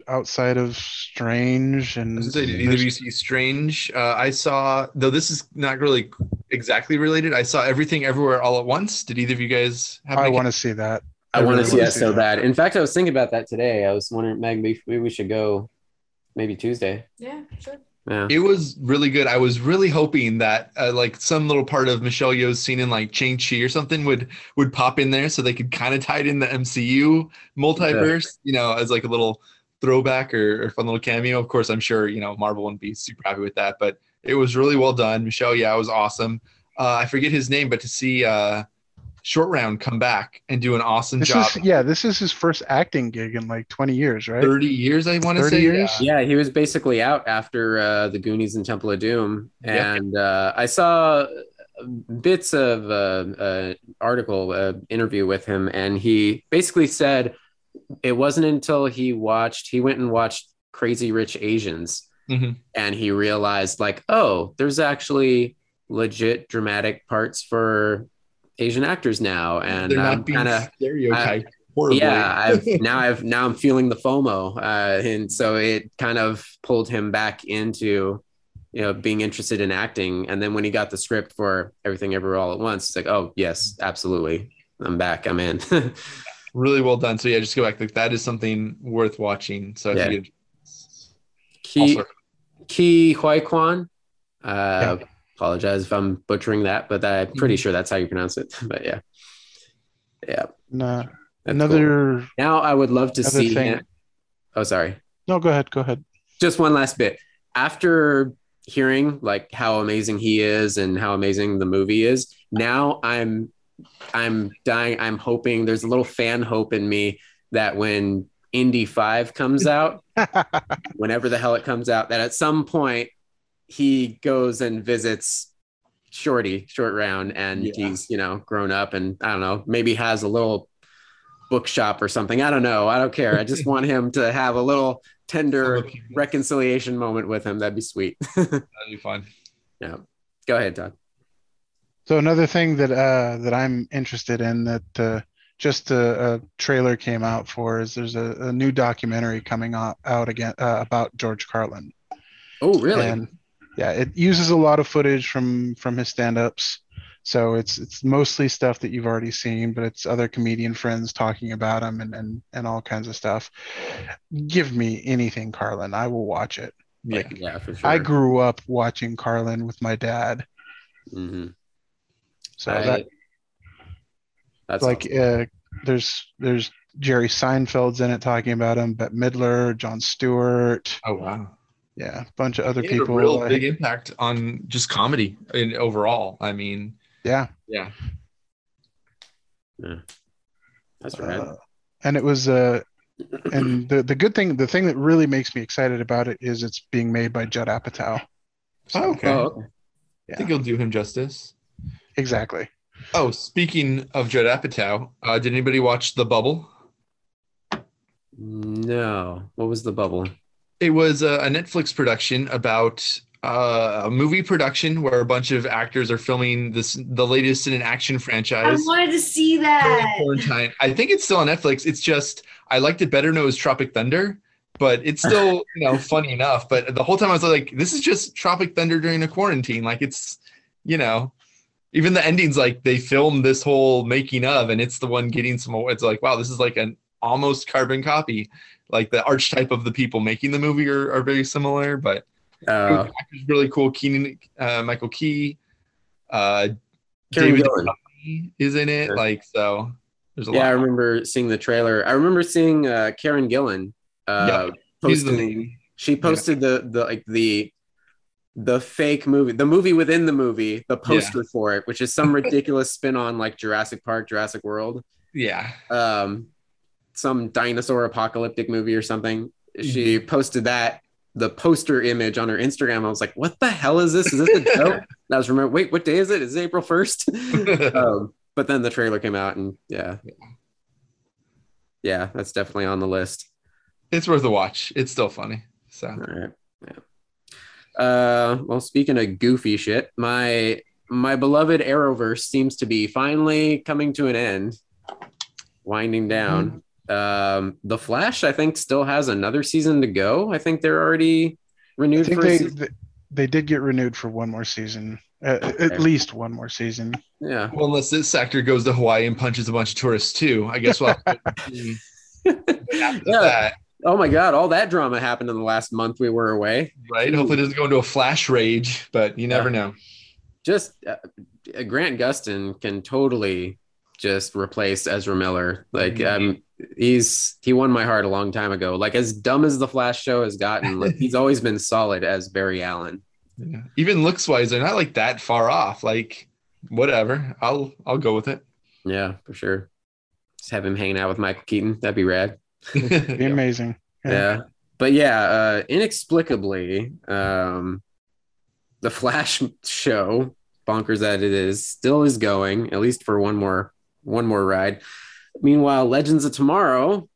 outside of Strange and. Either you see Strange. I saw, though this is not really exactly related, I saw Everything Everywhere All at Once. Did either of you guys have? I want to see that. I want to see that so bad. In fact, I was thinking about that today. I was wondering, Meg, maybe we should go. Maybe Tuesday. Yeah, sure. Yeah. It was really good. I was really hoping that some little part of Michelle Yeoh's scene in like Shang-Chi or something would pop in there so they could kind of tie it in the MCU multiverse, as like a little throwback or fun little cameo. Of course, I'm sure, Marvel wouldn't be super happy with that, but it was really well done. Michelle Yeoh was awesome. I forget his name, but to see Short Round come back and do an awesome job. This is his first acting gig in like 20 years, right? 30 years, I want to say. He was basically out after The Goonies and Temple of Doom. And I saw bits of interview with him, and he basically said it wasn't until he went and watched Crazy Rich Asians and he realized like, oh, there's actually legit dramatic parts for Asian actors now, and they're not being stereotyped horribly. I'm feeling the FOMO, and so it kind of pulled him back into being interested in acting. And then when he got the script for Everything Everywhere All at Once, it's like, oh yes, absolutely, I'm back, I'm in. Really well done. So just go back, that is something worth watching. So I think Ki Huy Quan. Apologize if I'm butchering that, but I'm pretty sure that's how you pronounce it. But yeah. Yeah. Nah. Another cool. Now I would love to see him. Oh, sorry. No, go ahead. Go ahead. Just one last bit. After hearing like how amazing he is and how amazing the movie is, now I'm dying. I'm hoping there's a little fan hope in me that when Indy 5 comes out, whenever the hell it comes out, that at some point he goes and visits Short Round and he's, you know, grown up and I don't know, maybe has a little bookshop or something. I don't know. I don't care. I just want him to have a little tender reconciliation moment with him. That'd be sweet. That'd be fun. Yeah. Go ahead, Todd. So another thing that that I'm interested in that just a trailer came out for is there's a new documentary coming out again about George Carlin. Oh, really? And, yeah, it uses a lot of footage from his stand-ups. So it's mostly stuff that you've already seen, but it's other comedian friends talking about him and all kinds of stuff. Give me anything Carlin, I will watch it. Like, yeah, for sure. I grew up watching Carlin with my dad. Mm-hmm. So that's like awesome. There's Jerry Seinfeld's in it talking about him, Bette Midler, Jon Stewart. Oh wow, yeah, a bunch of other people. A real big impact on just comedy and overall. I mean, yeah, that's right. And it was and the good thing, the thing that really makes me excited about it is it's being made by Judd Apatow. So, okay. Yeah. I think you'll do him justice. Exactly. Oh, speaking of Judd Apatow, did anybody watch The Bubble? No. What was The Bubble? It was a Netflix production about a movie production where a bunch of actors are filming the latest in an action franchise. I wanted to see that. Quarantine. I think it's still on Netflix. It's just I liked it better when it was Tropic Thunder, but it's still funny enough. But the whole time I was like, this is just Tropic Thunder during a quarantine. Like it's even the ending's like they filmed this whole making of, and it's the one getting some awards. It's like, wow, this is like an almost carbon copy. Like the archetype of the people making the movie are very similar, but it was really cool. Kenan, Michael Key, David Tennant is in it. Sure. Like so, there's a lot. Yeah, I remember seeing the trailer. I remember seeing Karen Gillan. She posted the fake movie, the movie within the movie, the poster for it, which is some ridiculous spin on like Jurassic Park, Jurassic World. Yeah. Some dinosaur apocalyptic movie or something. She posted the poster image on her Instagram. I was like, what the hell is this? Is this a joke? I was remembering, wait, what day is it? It's April 1st. But then the trailer came out and yeah, that's definitely on the list. It's worth a watch. It's still funny. So. All right. Yeah. Well, speaking of goofy shit, my beloved Arrowverse seems to be finally coming to an end, winding down. The Flash, I think, still has another season to go. I think they're already renewed. I think they did get renewed for one more season, at least one more season. Yeah. Well, unless this actor goes to Hawaii and punches a bunch of tourists too, I guess we'll have to that. Oh my God, all that drama happened in the last month we were away. Right? Hopefully it doesn't go into a Flash rage, but you never know. Just Grant Gustin can totally just replace Ezra Miller. Like he won my heart a long time ago. Like as dumb as the Flash show has gotten, like, he's always been solid as Barry Allen. Yeah. Even looks-wise, they're not like that far off. Like whatever, I'll go with it. Yeah, for sure. Just have him hanging out with Michael Keaton. That'd be rad. It'd be amazing. Yeah. But inexplicably, the Flash show, bonkers that it is, still is going, at least for one more ride. Meanwhile, Legends of Tomorrow,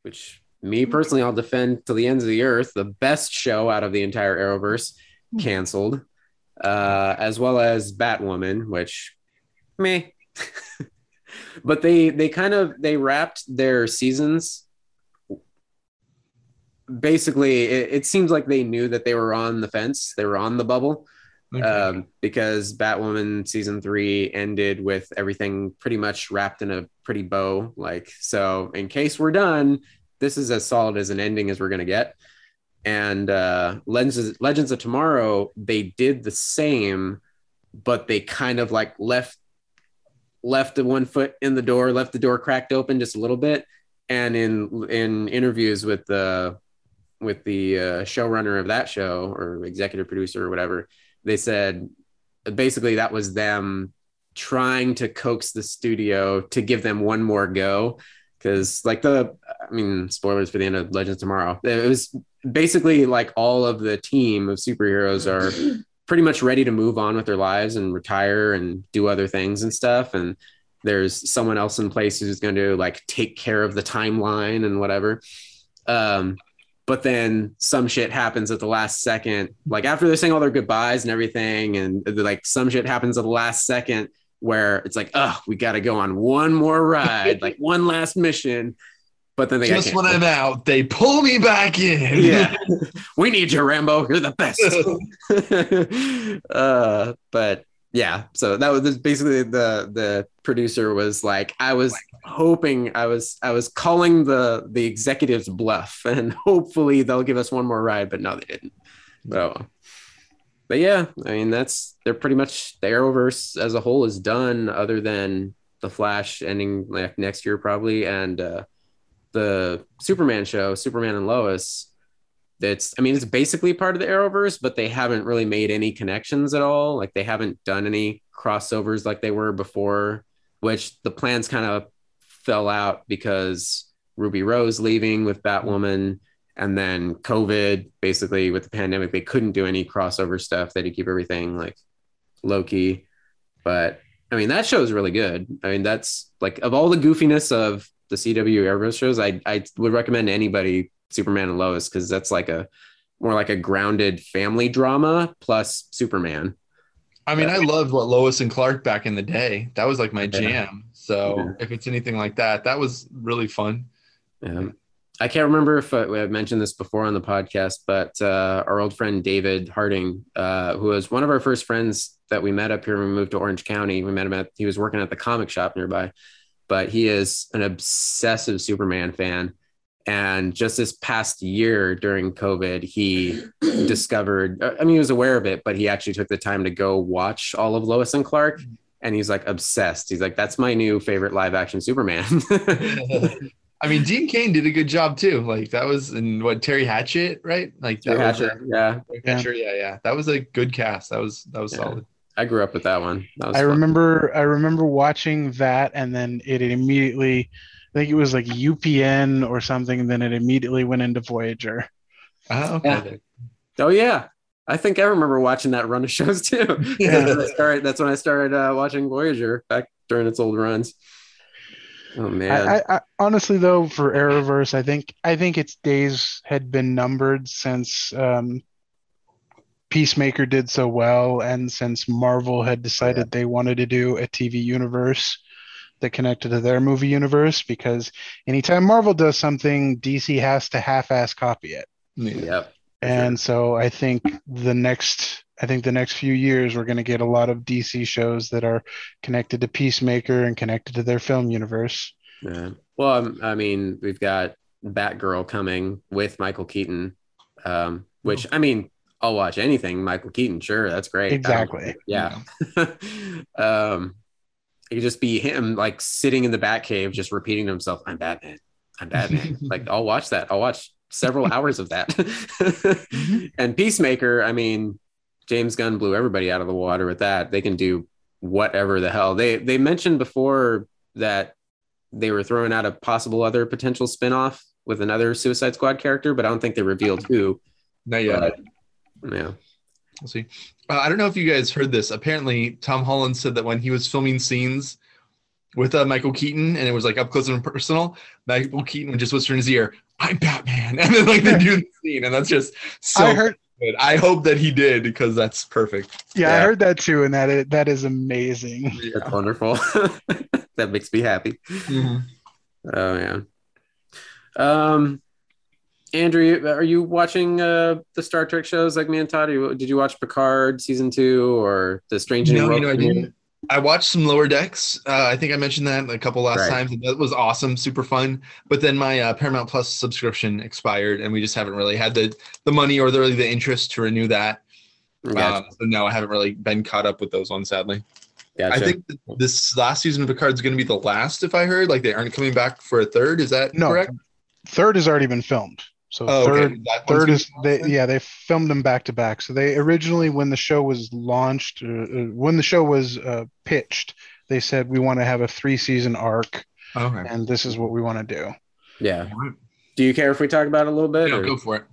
which me personally I'll defend to the ends of the earth, the best show out of the entire Arrowverse, canceled. As well as Batwoman, which meh. But they wrapped their seasons. Basically, it seems like they knew that they were on the fence. They were on the bubble, because Batwoman season 3 ended with everything pretty much wrapped in a pretty bow. Like, so in case we're done, this is as solid as an ending as we're going to get. and Legends of Tomorrow, they did the same, but they kind of like left the one foot in the door, left the door cracked open just a little bit. And in interviews with the showrunner of that show or executive producer or whatever, they said basically that was them trying to coax the studio to give them one more go. Because like spoilers for the end of Legends of Tomorrow, it was basically like all of the team of superheroes are pretty much ready to move on with their lives and retire and do other things and stuff. And there's someone else in place who's going to like take care of the timeline and whatever. But then some shit happens at the last second, like after they're saying all their goodbyes and everything. And like some shit happens at the last second where it's like, oh, we got to go on one more ride, like one last mission. But then just when I'm out, they pull me back in. Yeah, we need you, Rambo. You're the best. But yeah, so that was basically the producer was like, I was hoping, I was calling the executive's bluff, and hopefully they'll give us one more ride. But no, they didn't. So, but yeah, I mean they're pretty much the Arrowverse as a whole is done, other than the Flash ending like next year probably, and the Superman show, Superman and Lois, it's basically part of the Arrowverse, but they haven't really made any connections at all. Like they haven't done any crossovers like they were before, which the plans kind of fell out because Ruby Rose leaving with Batwoman, and then COVID, basically with the pandemic, they couldn't do any crossover stuff. They had to keep everything like low-key. But I mean, that show is really good. I mean, that's like of all the goofiness of the CW Arrowverse shows, I would recommend to anybody Superman and Lois, because that's like more like a grounded family drama plus Superman. I mean, I loved what Lois and Clark back in the day. That was like my jam. So if it's anything like that, that was really fun. Yeah. I can't remember if I've mentioned this before on the podcast, but our old friend David Harding, who was one of our first friends that we met up here when we moved to Orange County, he was working at the comic shop nearby. But he is an obsessive Superman fan. And just this past year during COVID, he discovered, he was aware of it, but he actually took the time to go watch all of Lois and Clark. And he's like obsessed. He's like, that's my new favorite live action Superman. I mean, Dean Cain did a good job too. Like that was Terry Hatchett, right? Like Terry Hatchett, yeah. That was a good cast. That was solid. I grew up with that one. I remember watching that, and then it immediately, I think it was like UPN or something, and then it immediately went into Voyager. Oh, okay. Yeah. Oh yeah, I think I remember watching that run of shows too. Yeah. That's when I started watching Voyager back during its old runs. Oh man. I honestly though, for Arrowverse, I think its days had been numbered since Peacemaker did so well, and since Marvel had decided they wanted to do a TV universe that connected to their movie universe, because anytime Marvel does something, DC has to half-ass copy it. Yeah. And so I think the next few years we're going to get a lot of DC shows that are connected to Peacemaker and connected to their film universe. Yeah. Well, I mean, we've got Batgirl coming with Michael Keaton, which I mean, I'll watch anything Michael Keaton. Sure, that's great. Exactly. It could just be him like sitting in the Batcave, just repeating to himself, "I'm Batman. I'm Batman." Like I'll watch that. I'll watch several hours of that. And Peacemaker, I mean, James Gunn blew everybody out of the water with that. They can do whatever the hell. They mentioned before that they were throwing out a possible other potential spinoff with another Suicide Squad character, but I don't think they revealed who. Not yet. Yeah, we'll see. I don't know if you guys heard this. Apparently, Tom Holland said that when he was filming scenes with Michael Keaton, and it was like up close and personal, Michael Keaton would just whisper in his ear, "I'm Batman," and then like they do the scene, and that's just so. Good. I hope that he did, because that's perfect. Yeah, I heard that too, and that is amazing. Yeah. That's wonderful. That makes me happy. Mm-hmm. Oh man. Andrew, are you watching the Star Trek shows like me and Todd? Did you watch Picard Season 2 or the Strange New Worlds? No, I didn't. I watched some Lower Decks. I think I mentioned that a couple last times. And that was awesome, super fun. But then my Paramount Plus subscription expired, and we just haven't really had the money or the interest to renew that. Gotcha. So no, I haven't really been caught up with those ones, sadly. Gotcha. I think this last season of Picard is going to be the last, if I heard. Like, they aren't coming back for a third. Is that correct? Third has already been filmed. So third is they filmed them back to back. So they originally, when the show was launched, when the show was pitched, they said we want to have a 3-season arc, and this is what we want to do. Yeah. Do you care if we talk about it a little bit? Yeah,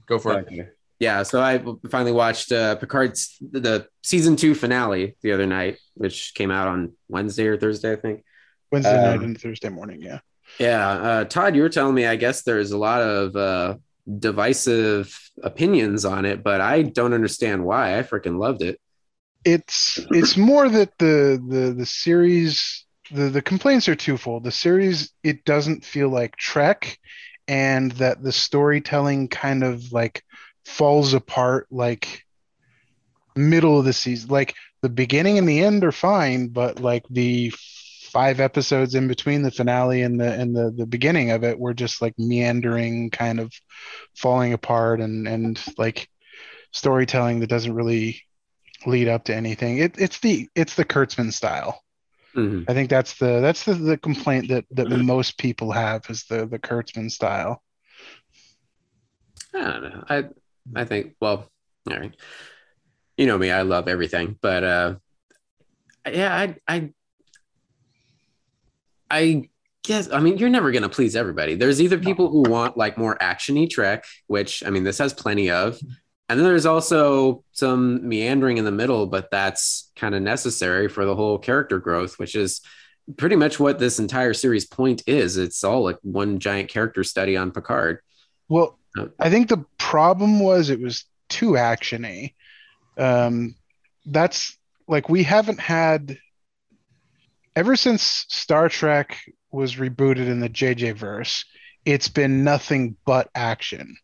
go for it. Yeah, so I finally watched Picard's the season 2 finale the other night, which came out on Wednesday or Thursday, I think. Wednesday night and Thursday morning, yeah. Yeah, Todd, you were telling me I guess there's a lot of divisive opinions on it, but I don't understand why. I freaking loved it. It's more that the series, the complaints are twofold. The series, it doesn't feel like Trek, and that the storytelling kind of like falls apart like middle of the season. Like the beginning and the end are fine, but like the 5 episodes in between the finale and the beginning of it were just like meandering, kind of falling apart, and like storytelling that doesn't really lead up to anything. It's the Kurtzman style. Mm-hmm. I think that's the complaint that the most people have is the Kurtzman style. I don't know. I think, well, all right. You know me, I love everything, but I guess, I mean, you're never going to please everybody. There's either people who want like more action-y Trek, which, I mean, this has plenty of. And then there's also some meandering in the middle, but that's kind of necessary for the whole character growth, which is pretty much what this entire series point is. It's all like one giant character study on Picard. Well, I think the problem was it was too action-y. That's like, we haven't had... Ever since Star Trek was rebooted in the JJ verse, it's been nothing but action.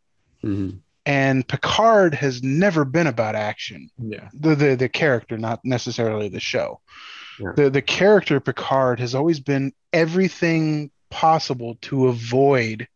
Mm-hmm. And Picard has never been about action. Yeah. The character, not necessarily the show. Yeah. The character Picard has always been everything possible to avoid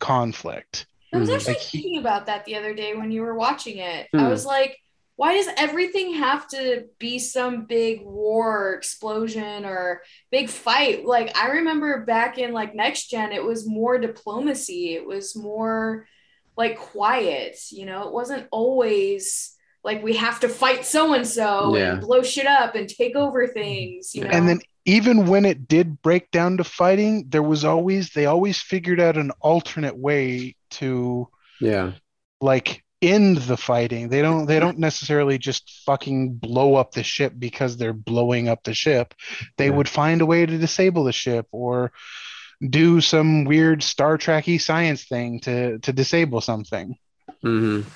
conflict. I was actually thinking about that the other day when you were watching it. Mm. I was like, why does everything have to be some big war or explosion or big fight? Like, I remember back in like Next Gen, it was more diplomacy. It was more like quiet, you know, it wasn't always like we have to fight so-and-so and blow shit up and take over things, you know? And then even when it did break down to fighting, they always figured out an alternate way to like end the fighting. They don't necessarily just fucking blow up the ship because they're blowing up the ship. They would find a way to disable the ship or do some weird Star Trek-y science thing to disable something. Mm-hmm.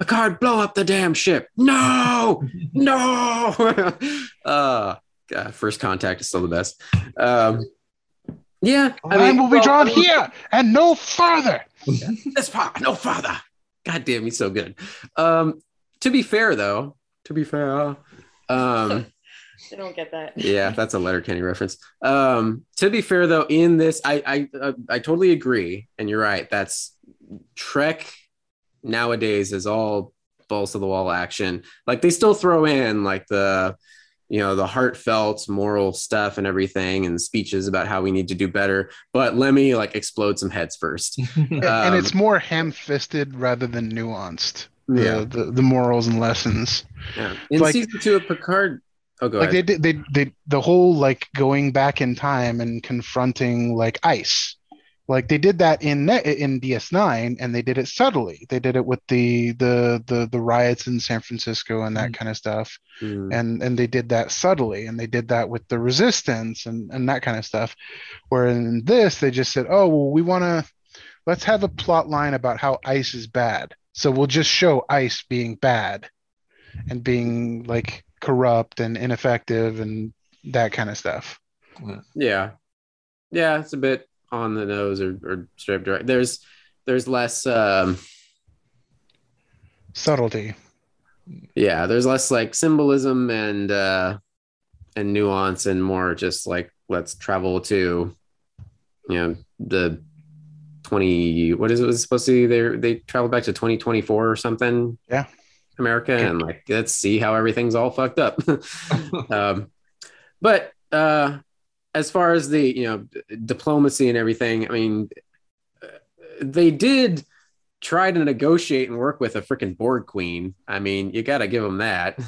Picard, blow up the damn ship! No, no. God, First Contact is still the best. Line will be drawn here and no farther. This part, no farther. God damn, he's so good. To be fair, though. I don't get that. Yeah, that's a Letterkenny reference. To be fair, though, in this, I totally agree, and you're right. That's Trek nowadays is all balls to the wall action. Like, they still throw in like the, you know, the heartfelt moral stuff and everything and speeches about how we need to do better. But let me like explode some heads first. And it's more ham-fisted rather than nuanced. Yeah. The morals and lessons. Yeah. In like, season 2 of Picard. Oh, go ahead. Like they the whole like going back in time and confronting like ICE. Like they did that in DS9, and they did it subtly. They did it with the riots in San Francisco and that kind of stuff, and they did that subtly, and they did that with the resistance and that kind of stuff. Where in this, they just said, "Oh, well, let's have a plot line about how ICE is bad, so we'll just show ICE being bad, and being like corrupt and ineffective and that kind of stuff." Yeah, it's a bit on the nose or straight up direct. There's less subtlety. Yeah, there's less like symbolism and and nuance and more just like, let's travel to, you know, the 20, what is it was supposed to be there? They traveled back to 2024 or something. Yeah. America. And like, let's see how everything's all fucked up. But as far as the, you know, diplomacy and everything, I mean, they did try to negotiate and work with a freaking Borg queen. I mean, you got to give them that.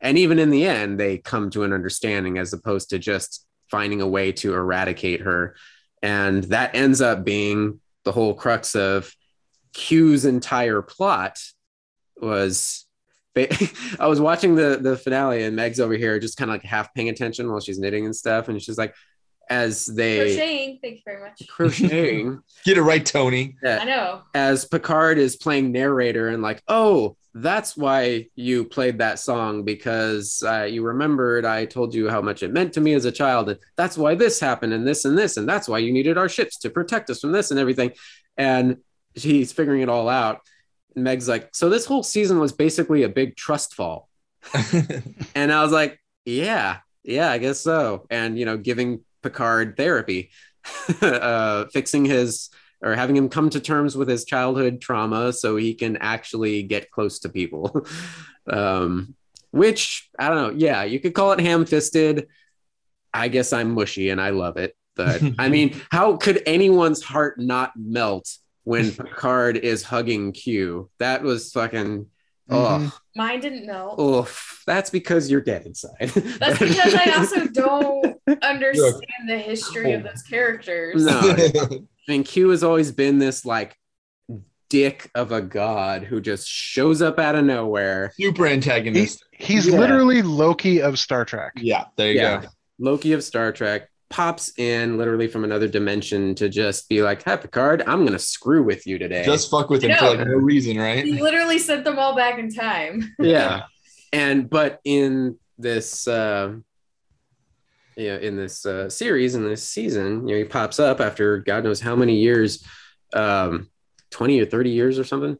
And even in the end, they come to an understanding as opposed to just finding a way to eradicate her. And that ends up being the whole crux of Q's entire plot was... I was watching the finale and Meg's over here just kind of like half paying attention while she's knitting and stuff. And she's like, as they... Crocheting, thank you very much. Crocheting. Get it right, Tony. I know. As Picard is playing narrator and like, oh, that's why you played that song, because you remembered I told you how much it meant to me as a child. And that's why this happened and this and this. And that's why you needed our ships to protect us from this and everything. And he's figuring it all out. And Meg's like, so this whole season was basically a big trust fall. And I was like, yeah, I guess so. And, you know, giving Picard therapy, fixing his, or having him come to terms with his childhood trauma so he can actually get close to people. Which, I don't know. Yeah, you could call it ham-fisted. I guess I'm mushy and I love it. But I mean, how could anyone's heart not melt when Picard is hugging Q? That was fucking... Oh, mine didn't melt. Oh, that's because you're dead inside. That's because I also don't understand the history of those characters. No, I mean, Q has always been this like dick of a god who just shows up out of nowhere. Super antagonist. He's literally Loki of Star Trek. Yeah, there you go. Loki of Star Trek pops in literally from another dimension to just be like, hi, Picard, I'm going to screw with you today. Just fuck with him for like no reason, right? He literally sent them all back in time. Yeah. And, but in this, in this series, in this season, you know, he pops up after God knows how many years, 20 or 30 years or something.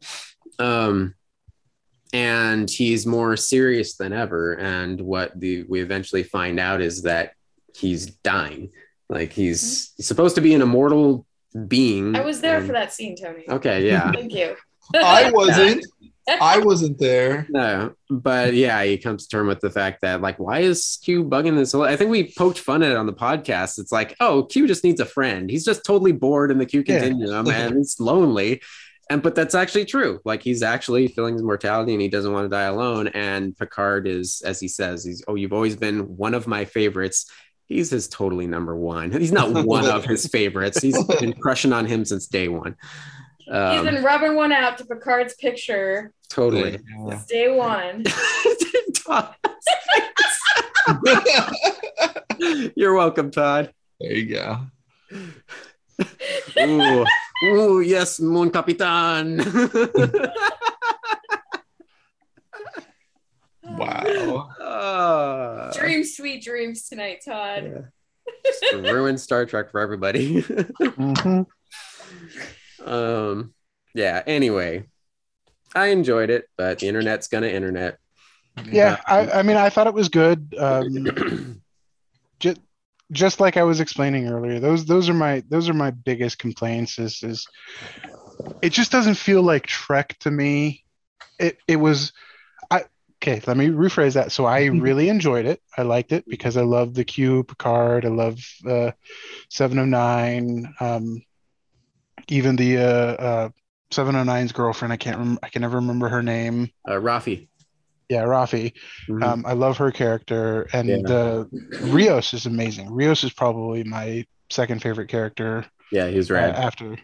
And he's more serious than ever. And what we eventually find out is that he's dying. Like he's supposed to be an immortal being. I was there for that scene, Tony. Okay, yeah. Thank you. I wasn't there. No, but yeah, he comes to terms with the fact that like, why is Q bugging this? I think we poked fun at it on the podcast. It's like, oh, Q just needs a friend. He's just totally bored in the Q continuum and it's lonely. But that's actually true. Like he's actually feeling his mortality and he doesn't want to die alone. And Picard is, as he says, you've always been one of my favorites. He's his totally number one. He's not one of his favorites. He's been crushing on him since day one. He's been rubbing one out to Picard's picture. Totally. Since day one. You're welcome, Todd. There you go. Ooh, yes, Mon Capitan. Wow. Dream sweet dreams tonight, Todd. Yeah. Just ruined Star Trek for everybody. Mm-hmm. Anyway, I enjoyed it, but the internet's gonna internet. Yeah, I mean, I thought it was good. Just like I was explaining earlier, those are my biggest complaints. Is it just doesn't feel like Trek to me. Okay, let me rephrase that. So I really enjoyed it. I liked it because I love the Q Picard. I love Seven of Nine. Even the Seven of Nine's girlfriend. I can never remember her name. Rafi. Yeah, Rafi. Mm-hmm. I love her character, and Rios is amazing. Rios is probably my second favorite character. Yeah, he's right after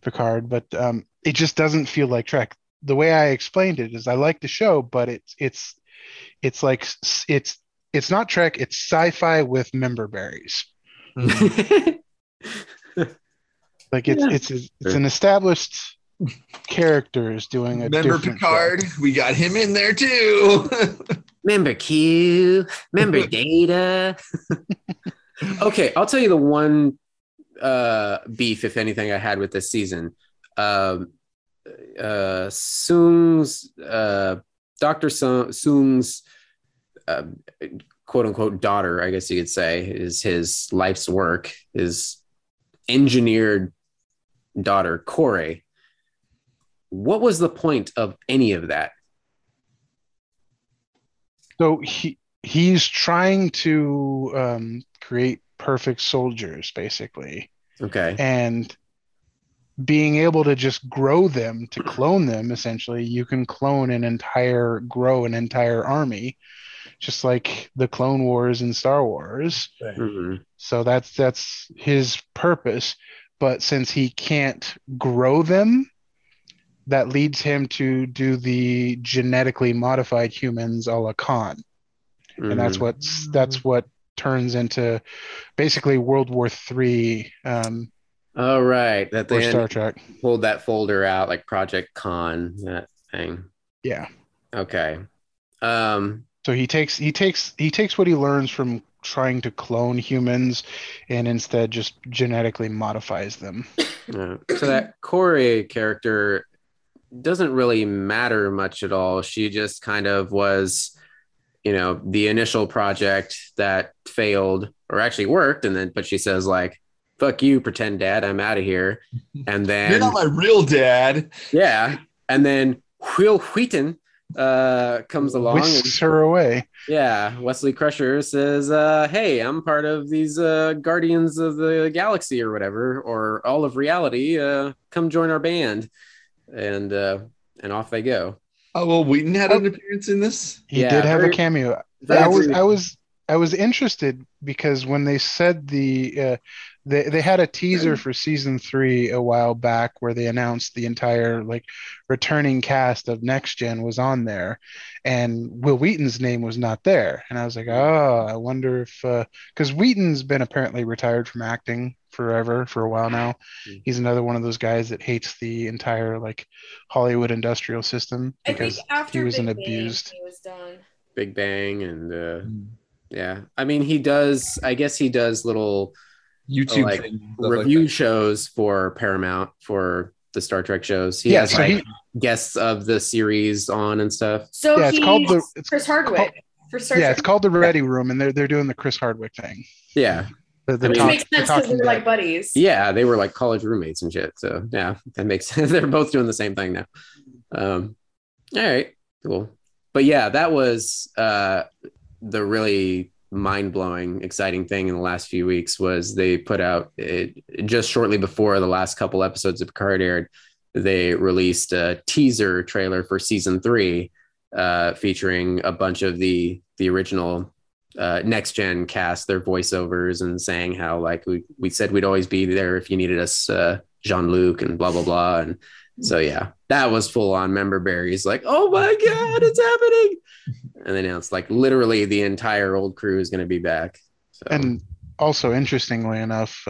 Picard, but it just doesn't feel like Trek. The way I explained it is I like the show, but it's not Trek. It's sci-fi with member berries. Like it's an established character is doing a member Picard. Show. We got him in there too. Member Q, member Data. Okay. I'll tell you the one beef, if anything, I had with this season. Soong's Dr. Soong's quote unquote daughter, I guess you could say, is his life's work, his engineered daughter, Corey. What was the point of any of that? So he's trying to create perfect soldiers, basically. Okay. And being able to just grow them, to clone them, essentially, you can grow an entire army, just like the Clone Wars and Star Wars. Mm-hmm. So that's his purpose. But since he can't grow them, that leads him to do the genetically modified humans a la Khan. Mm-hmm. And that's what turns into basically World War III. Oh, right. That they Star Trek. Pulled that folder out, like Project Khan, that thing. Yeah. Okay. So he takes what he learns from trying to clone humans and instead just genetically modifies them. Yeah. So that Corey character doesn't really matter much at all. She just kind of was, the initial project that failed, or actually worked. But she says, like, fuck you, pretend dad, I'm out of here. And then you're not my real dad. Yeah. And then Will Wheaton comes along, whisks her away. Yeah. Wesley Crusher says, hey, I'm part of these Guardians of the Galaxy or whatever, or all of reality. Come join our band. And off they go. Oh, well, Wheaton had an appearance in this. He did have a cameo. I was interested because when they said they had a teaser for season 3 a while back where they announced the entire returning cast of Next Gen was on there, and Will Wheaton's name was not there. And I was like, oh, I wonder if because Wheaton's been apparently retired from acting for a while now. He's another one of those guys that hates the entire Hollywood industrial system because he was an abused. He was done. Big Bang and yeah, I mean he does little YouTube review shows for Paramount, for the Star Trek shows. He has guests of the series on and stuff. So yeah, it's Chris Hardwick. It's called The Ready Room, and they're doing the Chris Hardwick thing. Yeah. Which makes sense because they're like buddies. Yeah, they were like college roommates and shit. So yeah, that makes sense. They're both doing the same thing now. All right, cool. But yeah, that was the really mind-blowing, exciting thing in the last few weeks was they put out, just shortly before the last couple episodes of Picard aired, they released a teaser trailer for season 3 featuring a bunch of the original Next Gen cast, their voiceovers, and saying how we said we'd always be there if you needed us, Jean-Luc and blah, blah, blah. And so, yeah, that was full on member berries. Like, oh, my God, it's happening. And they announced literally the entire old crew is going to be back. So. And also, interestingly enough,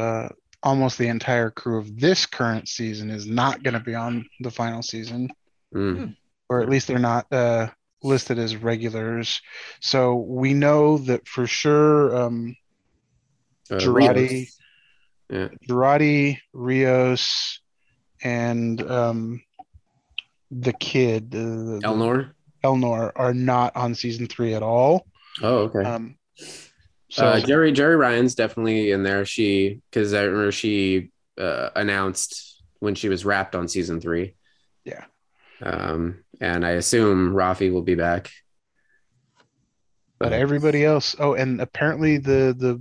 almost the entire crew of this current season is not going to be on the final season, or at least they're not listed as regulars. So we know that for sure. Girardi, Rios, and the kid, Elnor, are not on season 3 at all. Oh, okay. Jerry Ryan's definitely in there. Because I remember she announced when she was wrapped on season 3. Yeah. And I assume Rafi will be back. But everybody else. Oh, and apparently the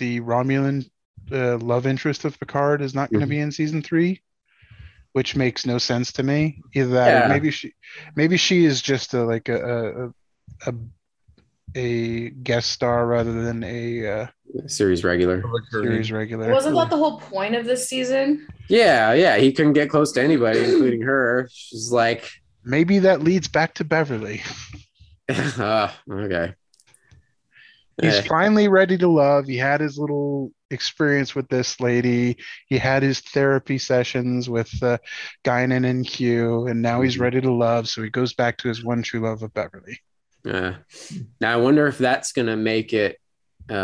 Romulan love interest of Picard is not going to be in season 3. Which makes no sense to me. Either that, or maybe she is just a guest star rather than a series regular. Wasn't that the whole point of this season? Yeah. He couldn't get close to anybody, including her. She's like, maybe that leads back to Beverly. Okay. He's finally ready to love. He had his little experience with this lady. He had his therapy sessions with Guinan and Q, and now he's ready to love. So he goes back to his one true love of Beverly. Now I wonder if that's going to make it, if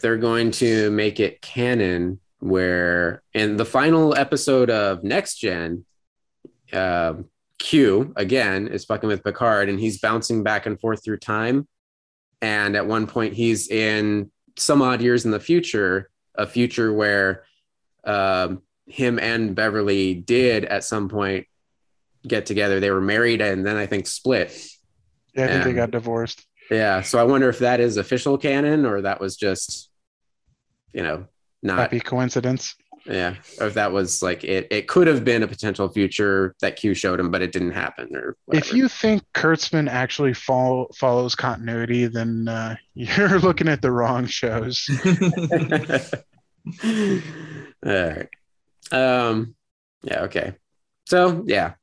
they're going to make it canon, where in the final episode of Next Gen, Q again is fucking with Picard, and he's bouncing back and forth through time. And at one point he's in some odd years in the future, a future where him and Beverly did at some point get together. They were married and then I think split. Yeah, I think they got divorced. Yeah. So I wonder if that is official canon or that was just, you know, not happy coincidence. Yeah. Or if that was like, it could have been a potential future that Q showed him, but it didn't happen. Or whatever. If you think Kurtzman actually follows continuity, then you're looking at the wrong shows. All right. Yeah. Okay. So yeah.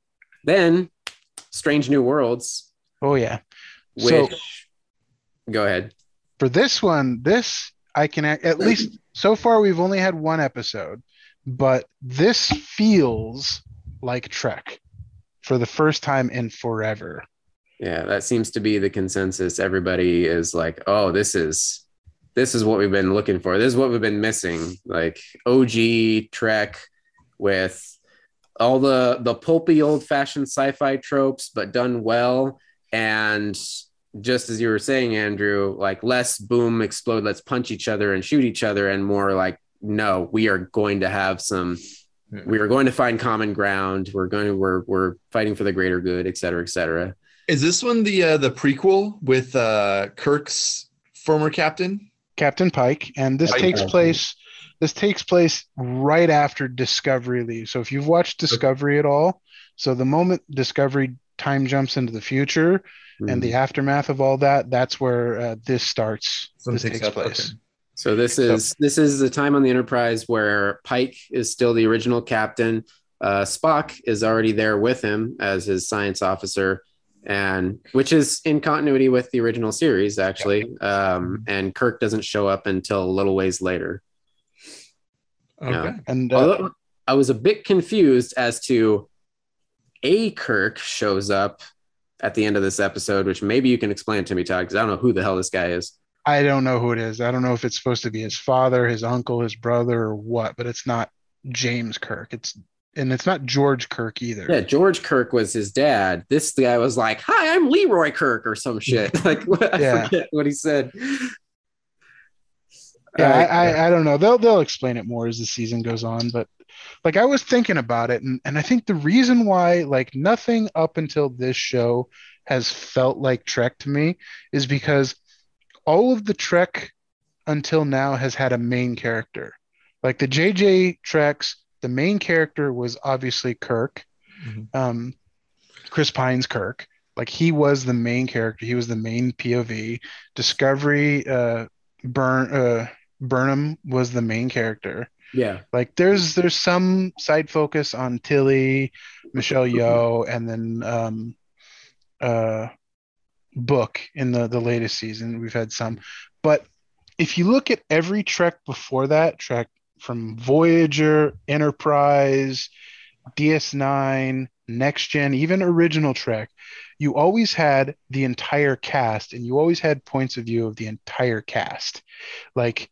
Then Strange New Worlds. Oh yeah. Which, so, go ahead. For this one, I can at least so far we've only had one episode, but this feels like Trek for the first time in forever. Yeah, that seems to be the consensus. Everybody is like, "Oh, this is what we've been looking for. This is what we've been missing." Like OG Trek with all the pulpy old-fashioned sci-fi tropes, but done well. And just as you were saying, Andrew, like less boom, explode, let's punch each other and shoot each other, and more like, no, we are going to have some, we are going to find common ground. We're fighting for the greater good, et cetera, et cetera. Is this one the prequel with Kirk's former captain? Captain Pike. And this takes place right after Discovery leaves. So if you've watched Discovery at all, so the moment Discovery time jumps into the future and the aftermath of all that, that's where this starts. This takes place. Okay. So this is the time on the Enterprise where Pike is still the original captain. Spock is already there with him as his science officer, and which is in continuity with the original series, actually. And Kirk doesn't show up until a little ways later. Okay. No. And although I was a bit confused as to Kirk shows up at the end of this episode, which maybe you can explain to me, Todd, because I don't know who the hell this guy is. I don't know who it is. I don't know if it's supposed to be his father, his uncle, his brother, or what, but it's not James Kirk. It's not George Kirk either. Yeah, George Kirk was his dad. This guy was like, "Hi, I'm Leroy Kirk" or some shit. Like, I forget what he said. Yeah, I don't know. They'll explain it more as the season goes on, but like I was thinking about it, and I think the reason why like nothing up until this show has felt like Trek to me is because all of the Trek until now has had a main character. Like the JJ Treks, the main character was obviously Kirk, Chris Pine's Kirk. Like he was the main character. He was the main POV. Discovery, Burnham was the main character. Yeah, like there's some side focus on Tilly, Michelle Yeoh, and then Book in the latest season. We've had some, but if you look at every Trek before that, Trek from Voyager, Enterprise, DS9, Next Gen, even original Trek, you always had the entire cast, and you always had points of view of the entire cast. Like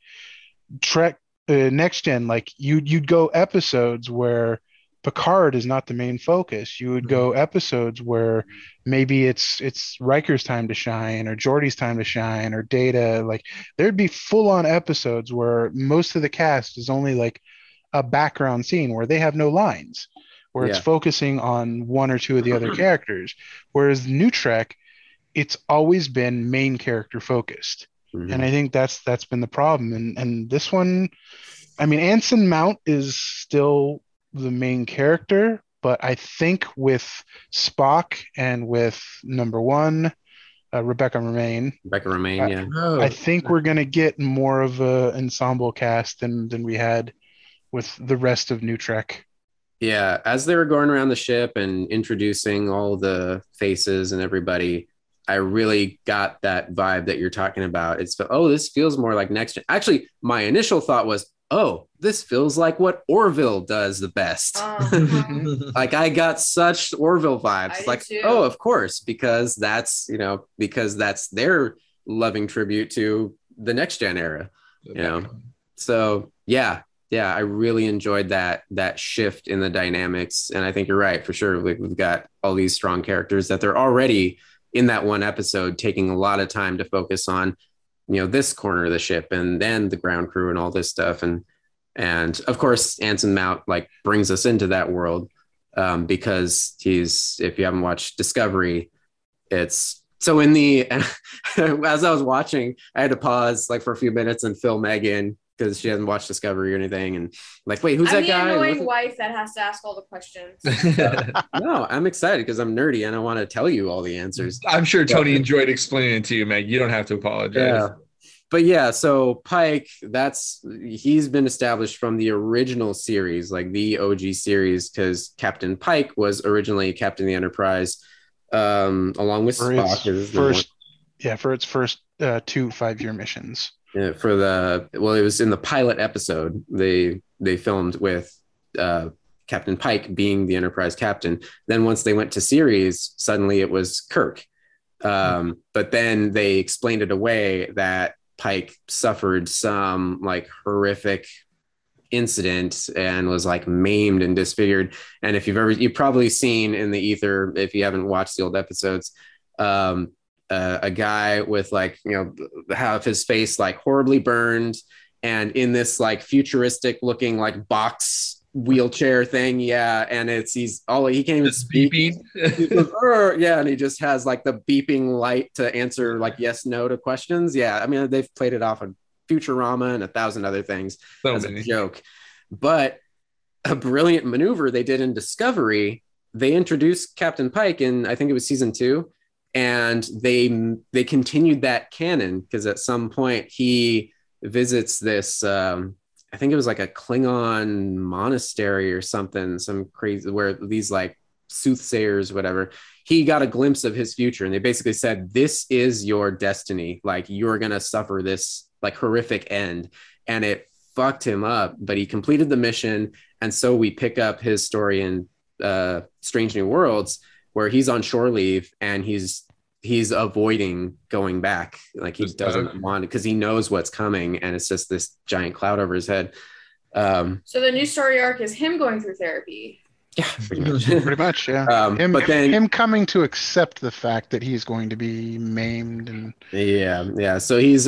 Trek. Next Gen, like you'd go episodes where Picard is not the main focus. You would go episodes where maybe it's Riker's time to shine, or Geordi's time to shine, or Data. Like there'd be full-on episodes where most of the cast is only like a background scene where they have no lines, where it's focusing on one or two of the other characters. Whereas New Trek, it's always been main character focused. And I think that's been the problem. And this one, I mean, Anson Mount is still the main character, but I think with Spock and with number one, Rebecca Romijn. I think we're going to get more of an ensemble cast than we had with the rest of New Trek. Yeah. As they were going around the ship and introducing all the faces and everybody, I really got that vibe that you're talking about. It's, this feels more like Next Gen. Actually, my initial thought was, this feels like what Orville does the best. Like I got such Orville vibes. Like, of course, because that's their loving tribute to the Next Gen era, So yeah, I really enjoyed that shift in the dynamics. And I think you're right for sure. We've got all these strong characters that they're already in that one episode taking a lot of time to focus on, you know, this corner of the ship and then the ground crew and all this stuff. And of course, Anson Mount like brings us into that world because he's, if you haven't watched Discovery, it's so in the, as I was watching, I had to pause like for a few minutes and fill Meg in because she hasn't watched Discovery or anything. And like, wait, who's that guy? I'm the annoying wife that has to ask all the questions. No, I'm excited because I'm nerdy and I want to tell you all the answers. I'm sure Tony enjoyed explaining it to you, Meg. You don't have to apologize. Yeah. But yeah, so Pike, he's been established from the original series, like the OG series, because Captain Pike was originally Captain of the Enterprise, along with Spock. For its first 2 5-year missions. Yeah, it was in the pilot episode they filmed with Captain Pike being the Enterprise captain. Then once they went to series, suddenly it was Kirk. But then they explained it away that Pike suffered some like horrific incident and was like maimed and disfigured. And if you've probably seen in the ether, if you haven't watched the old episodes, a guy with like, you know, half his face like horribly burned and in this like futuristic looking like box wheelchair thing. Yeah. And he can't even speak. He goes, yeah. And he just has like the beeping light to answer like yes, no to questions. Yeah. I mean, they've played it off on Futurama and 1,000 other things a joke, but a brilliant maneuver they did in Discovery. They introduced Captain Pike in, I think it was season 2, and they continued that canon because at some point he visits this, I think it was like a Klingon monastery or something, some crazy where these like soothsayers, whatever. He got a glimpse of his future and they basically said, this is your destiny. Like you're going to suffer this like horrific end. And it fucked him up, but he completed the mission. And so we pick up his story in Strange New Worlds where he's on shore leave and he's avoiding going back. Like he doesn't want it because he knows what's coming. And it's just this giant cloud over his head. So the new story arc is him going through therapy. Yeah, pretty much. Yeah. But then him coming to accept the fact that he's going to be maimed and yeah. So he's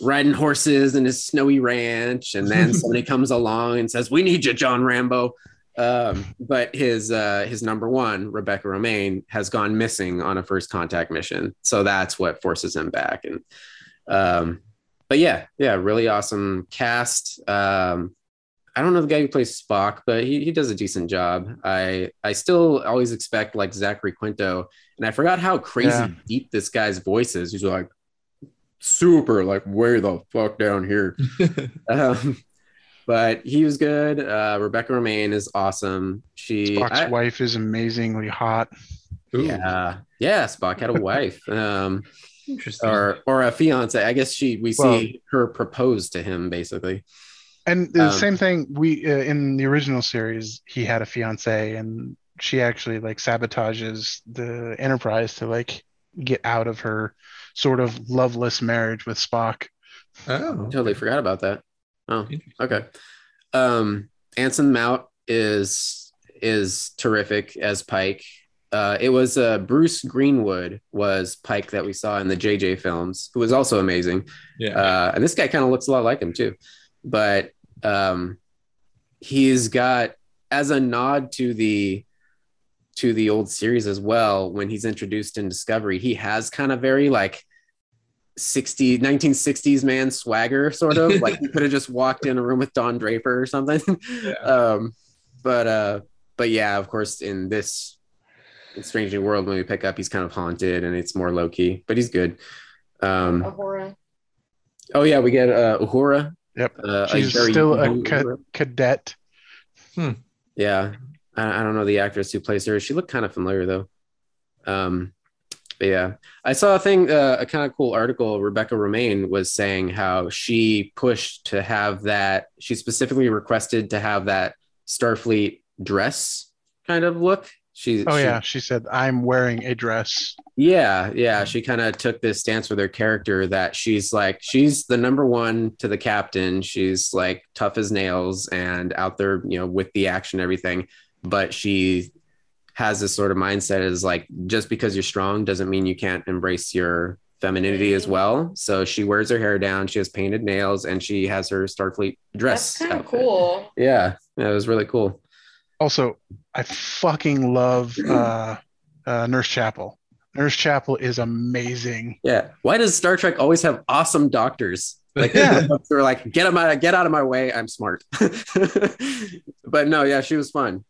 riding horses in his snowy ranch, and then somebody comes along and says, "We need you, John Rambo." But his number one, Rebecca Romijn, has gone missing on a first contact mission, so that's what forces him back. And but yeah, really awesome cast. I don't know the guy who plays Spock, but he does a decent job. I still always expect like Zachary Quinto, and I forgot how crazy deep this guy's voice is. He's like super like way the fuck down here. But he was good. Rebecca Romijn is awesome. Spock's wife is amazingly hot. Ooh. Yeah. Spock had a wife. Interesting. Or a fiance. I guess we see her propose to him basically. And the same thing, in the original series, he had a fiance, and she actually like sabotages the Enterprise to like get out of her sort of loveless marriage with Spock. Oh, I totally forgot about that. Oh, okay. Anson Mount is terrific as Pike. It was Bruce Greenwood was Pike that we saw in the JJ films, who was also amazing. Yeah. And this guy kind of looks a lot like him too, but. He's got, as a nod to the old series as well, when he's introduced in Discovery, he has kind of very like 1960s man swagger, sort of like he could have just walked in a room with Don Draper or something. Yeah. But yeah, of course, in this Strange New World, when we pick up, he's kind of haunted and it's more low key, but he's good. Uhura. Oh yeah, we get Uhura. Yep. She's still a cadet. Yeah. I don't know the actress who plays her. She looked kind of familiar though. But yeah, I saw a thing, a kind of cool article. Rebecca Romijn was saying how she pushed to have that. She specifically requested to have that Starfleet dress kind of look. She said, I'm wearing a dress. Yeah. She kind of took this stance with her character that she's the number one to the captain. She's like tough as nails and out there, you know, with the action, everything. But she has this sort of mindset is like, just because you're strong doesn't mean you can't embrace your femininity as well. So she wears her hair down, she has painted nails, and she has her Starfleet dress. That's kind of cool. Yeah, it was really cool. Also, I fucking love Nurse Chapel. Nurse Chapel is amazing. Yeah. Why does Star Trek always have awesome doctors? Like, they're like, get out of my way, I'm smart. But no, yeah, she was fun.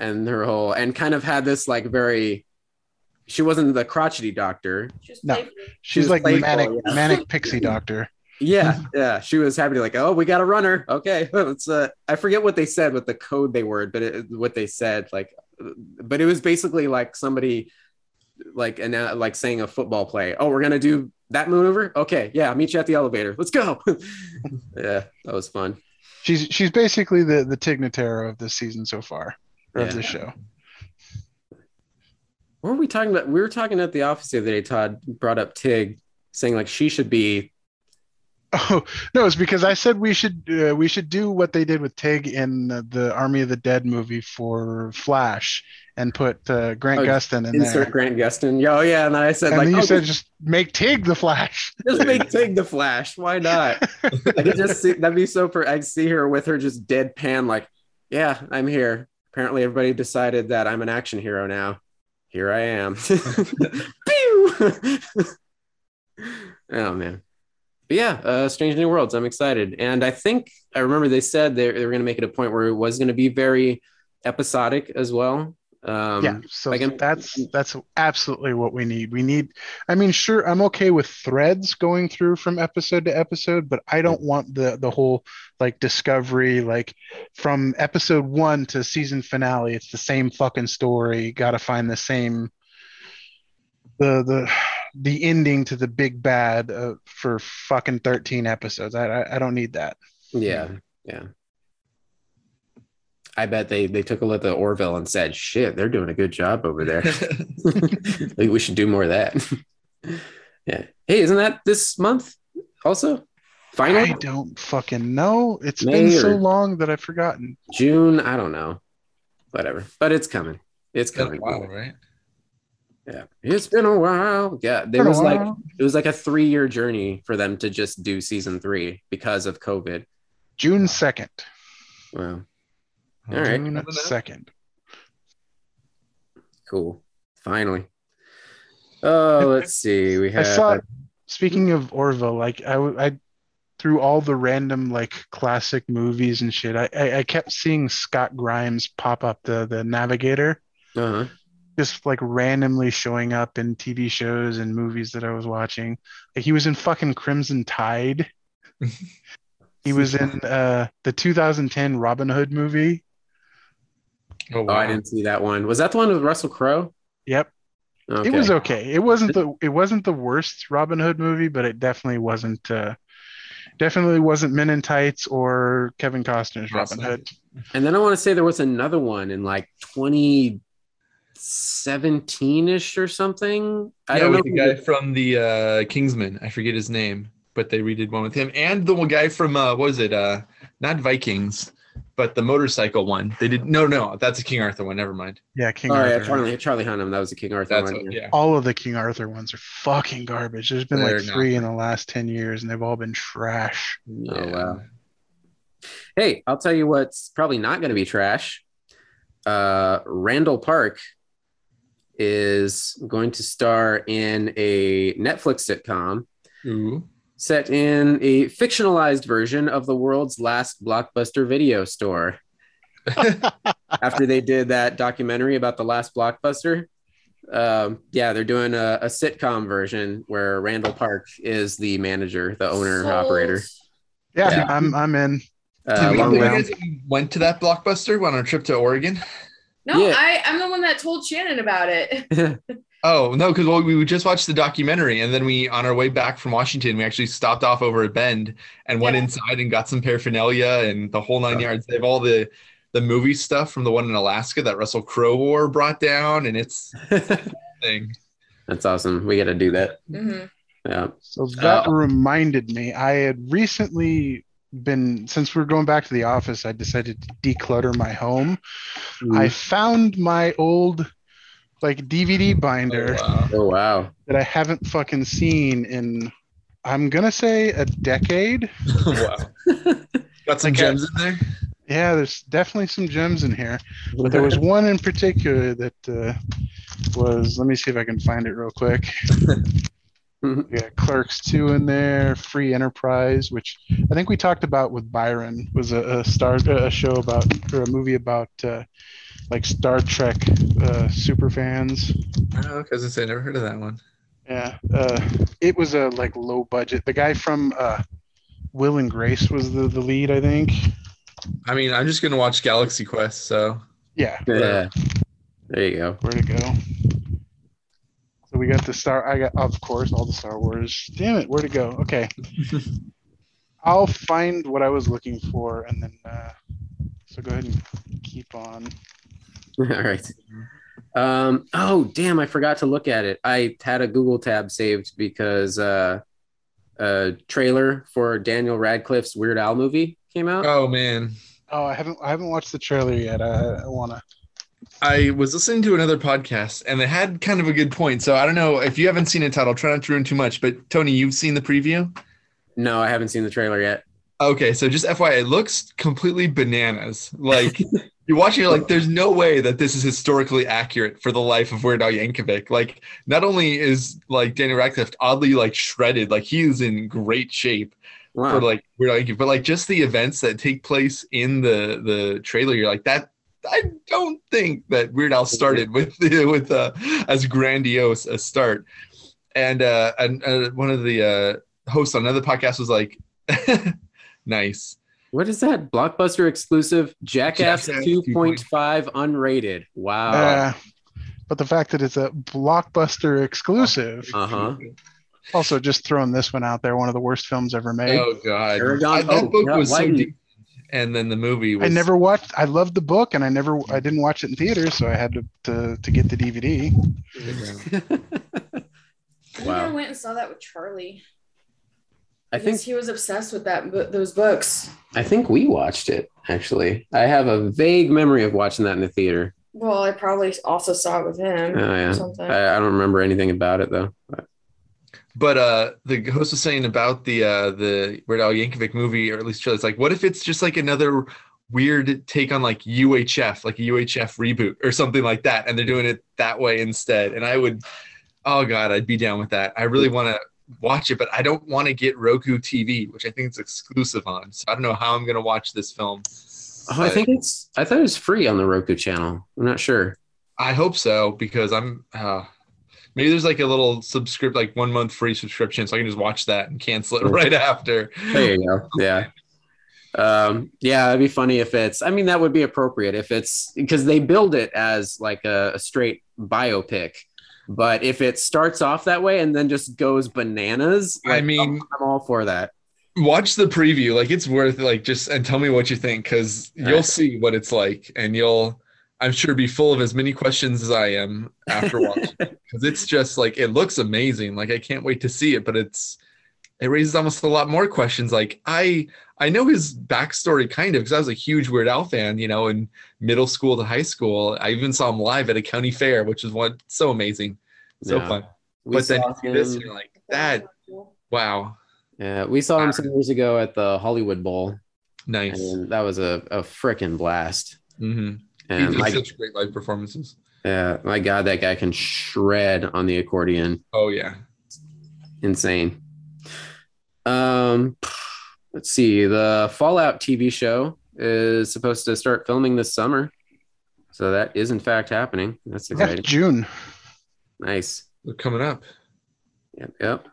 And her whole, and kind of had this like very, she wasn't the crotchety doctor. She's like playful, manic pixie doctor. Yeah. She was happy to like, oh, we got a runner. Okay. It's I forget what they said with the code they were, but what they said, like, but it was basically like somebody like, and like saying a football play. Oh, we're going to do that maneuver. Okay. Yeah. I'll meet you at the elevator. Let's go. Yeah. That was fun. She's basically the Tig Notaro of this season so far, of the show. What were we talking about? We were talking at the office the other day. Todd brought up Tig, saying like she should be. Oh no! It's because I said we should do what they did with Tig in the Army of the Dead movie for Flash, and put Grant Gustin in there. Insert Grant Gustin. Oh yeah, and I said, and like, then you said just make Tig the Flash. Just make Tig the Flash. Why not? I could just see, that'd be so. I'd see her with her just deadpan, like, yeah, I'm here. Apparently, everybody decided that I'm an action hero now. Here I am. Oh, man. But yeah, Strange New Worlds. I'm excited. And I think I remember they said they were going to make it a point where it was going to be very episodic as well. Yeah, so like, that's absolutely what we need. I mean, sure, I'm okay with threads going through from episode to episode, but I don't want the whole like discovery, like from episode 1 to season finale, it's the same fucking story. Got to find the same the ending to the big bad for fucking 13 episodes. I don't need that. Yeah. I bet they took a look at Orville and said, shit, they're doing a good job over there. Like, we should do more of that. Yeah. Hey, isn't that this month also? Finally? I don't fucking know. It's been so long that I've forgotten. June, I don't know. Whatever. But it's coming. It's coming. Wow, right? Yeah. It's been a while. Yeah. It was like a 3-year journey for them to just do season 3 because of COVID. June 2nd. Wow. All right. Second. Cool. Finally. Oh, let's see. We have. I saw, speaking of Orville, like I through all the random like classic movies and shit, I kept seeing Scott Grimes pop up, the Navigator, just like randomly showing up in TV shows and movies that I was watching. Like, he was in fucking Crimson Tide. He was in the 2010 Robin Hood movie. Oh, wow. I didn't see that one. Was that the one with Russell Crowe? Yep. Okay. It was okay. It wasn't the worst Robin Hood movie, but it definitely wasn't Men in Tights or Kevin Costner's Robin Hood. And then I want to say there was another one in like 2017-ish or something. I don't know. The guy from the Kingsman. I forget his name. But they redid one with him and the one guy from what was it? Not Vikings, but the motorcycle one. They did no, that's a King Arthur one. Never mind. Yeah, King Arthur. Yeah, Charlie Hunnam. That was a King Arthur one. What, yeah. All of the King Arthur ones are fucking garbage. There's been like 3 in the last 10 years, and they've all been trash. Yeah. Oh wow. Hey, I'll tell you what's probably not going to be trash. Randall Park is going to star in a Netflix sitcom. Ooh. Set in a fictionalized version of the world's last Blockbuster video store. After they did that documentary about the last Blockbuster. They're doing a sitcom version where Randall Park is the manager, the owner, operator. Yeah, I'm in. We went to that Blockbuster on our trip to Oregon. No, yeah. I'm the one that told Shannon about it. Oh, no, because we just watched the documentary, and then on our way back from Washington, we actually stopped off over at Bend and went inside and got some paraphernalia and the whole 9 yards. They have all the movie stuff from the one in Alaska that Russell Crowe brought down, and it's thing. That's awesome. We got to do that. Mm-hmm. Yeah. So that reminded me, I had recently been, since we're going back to the office, I decided to declutter my home. I found my old like DVD binder that I haven't fucking seen in, I'm gonna say, a decade. Got some gems in there? Yeah, there's definitely some gems in here, but there was one in particular that was, let me see if I can find it real quick. Yeah, Clerks 2 in there, Free Enterprise, which I think we talked about with Byron, was a show about, or a movie about like Star Trek super fans. Oh, because I never heard of that one. Yeah, it was a like low budget. The guy from Will and Grace was the lead, I think. I mean, I'm just gonna watch Galaxy Quest, so yeah. There you go. Where to go? So we got the Star. I got, of course, all the Star Wars. Damn it, where to go? Okay, I'll find what I was looking for, and then so go ahead and keep on. All right. Oh damn! I forgot to look at it. I had a Google tab saved because a trailer for Daniel Radcliffe's Weird Al movie came out. Oh man! Oh, I haven't watched the trailer yet. I wanna. I was listening to another podcast, and they had kind of a good point. So I don't know if you haven't seen it, Todd. I'll try not to ruin too much. But Tony, you've seen the preview? No, I haven't seen the trailer yet. Okay, so just FYI, it looks completely bananas. Like you're watching it, like there's no way that this is historically accurate for the life of Weird Al Yankovic. Like not only is like Daniel Radcliffe oddly like shredded, like he is in great shape. Wow. For like Weird Al Yankovic, but like just the events that take place in the trailer, you're like that. I don't think that Weird Al started with as grandiose a start. And one of the hosts on another podcast was like, nice. What is that? Blockbuster exclusive Jackass 2.5 unrated. Wow. But the fact that it's a Blockbuster exclusive. Uh-huh. Also, just throwing this one out there, one of the worst films ever made. Oh, God. That book was so deep. And then the movie was... I never watched... I loved the book, and I didn't watch it in theaters, so I had to get the DVD. I think I went and saw that with Charlie. I think he was obsessed with those books. I think we watched it, actually. I have a vague memory of watching that in the theater. Well, I probably also saw it with him or something. I don't remember anything about it, though. But the host was saying about the Weird Al Yankovic movie, or at least it's like, what if it's just like another weird take on like UHF, like a UHF reboot or something like that, and they're doing it that way instead? And I would, oh God, I'd be down with that. I really want to watch it, but I don't want to get Roku TV, which I think it's exclusive on. So I don't know how I'm going to watch this film. Oh, I thought it was free on the Roku channel. I'm not sure. I hope so, because I'm... maybe there's like a little subscript, like 1 month free subscription, so I can just watch that and cancel it right after. There you go. Yeah. It'd be funny if it's, I mean, that would be appropriate if it's, because they build it as like a straight biopic, but if it starts off that way and then just goes bananas, like, I mean, I'm all for that. Watch the preview. Like it's worth like just, and tell me what you think, because you'll see what it's like, and you'll, I'm sure, be full of as many questions as I am after watching it. Because it's just like, it looks amazing. Like I can't wait to see it, but it raises almost a lot more questions. Like I know his backstory kind of, because I was a huge Weird Al fan, you know, in middle school to high school. I even saw him live at a county fair, which is one so amazing. So fun. But then you see this and you're like, that, wow. Yeah, we saw him some years ago at the Hollywood Bowl. Nice. And that was a freaking blast. Mm-hmm. And he did such great live performances. Yeah, my God, that guy can shred on the accordion. Oh yeah, insane. Let's see. The Fallout TV show is supposed to start filming this summer, so that is in fact happening. That's exciting. That's June. Nice. They're coming up. Yep.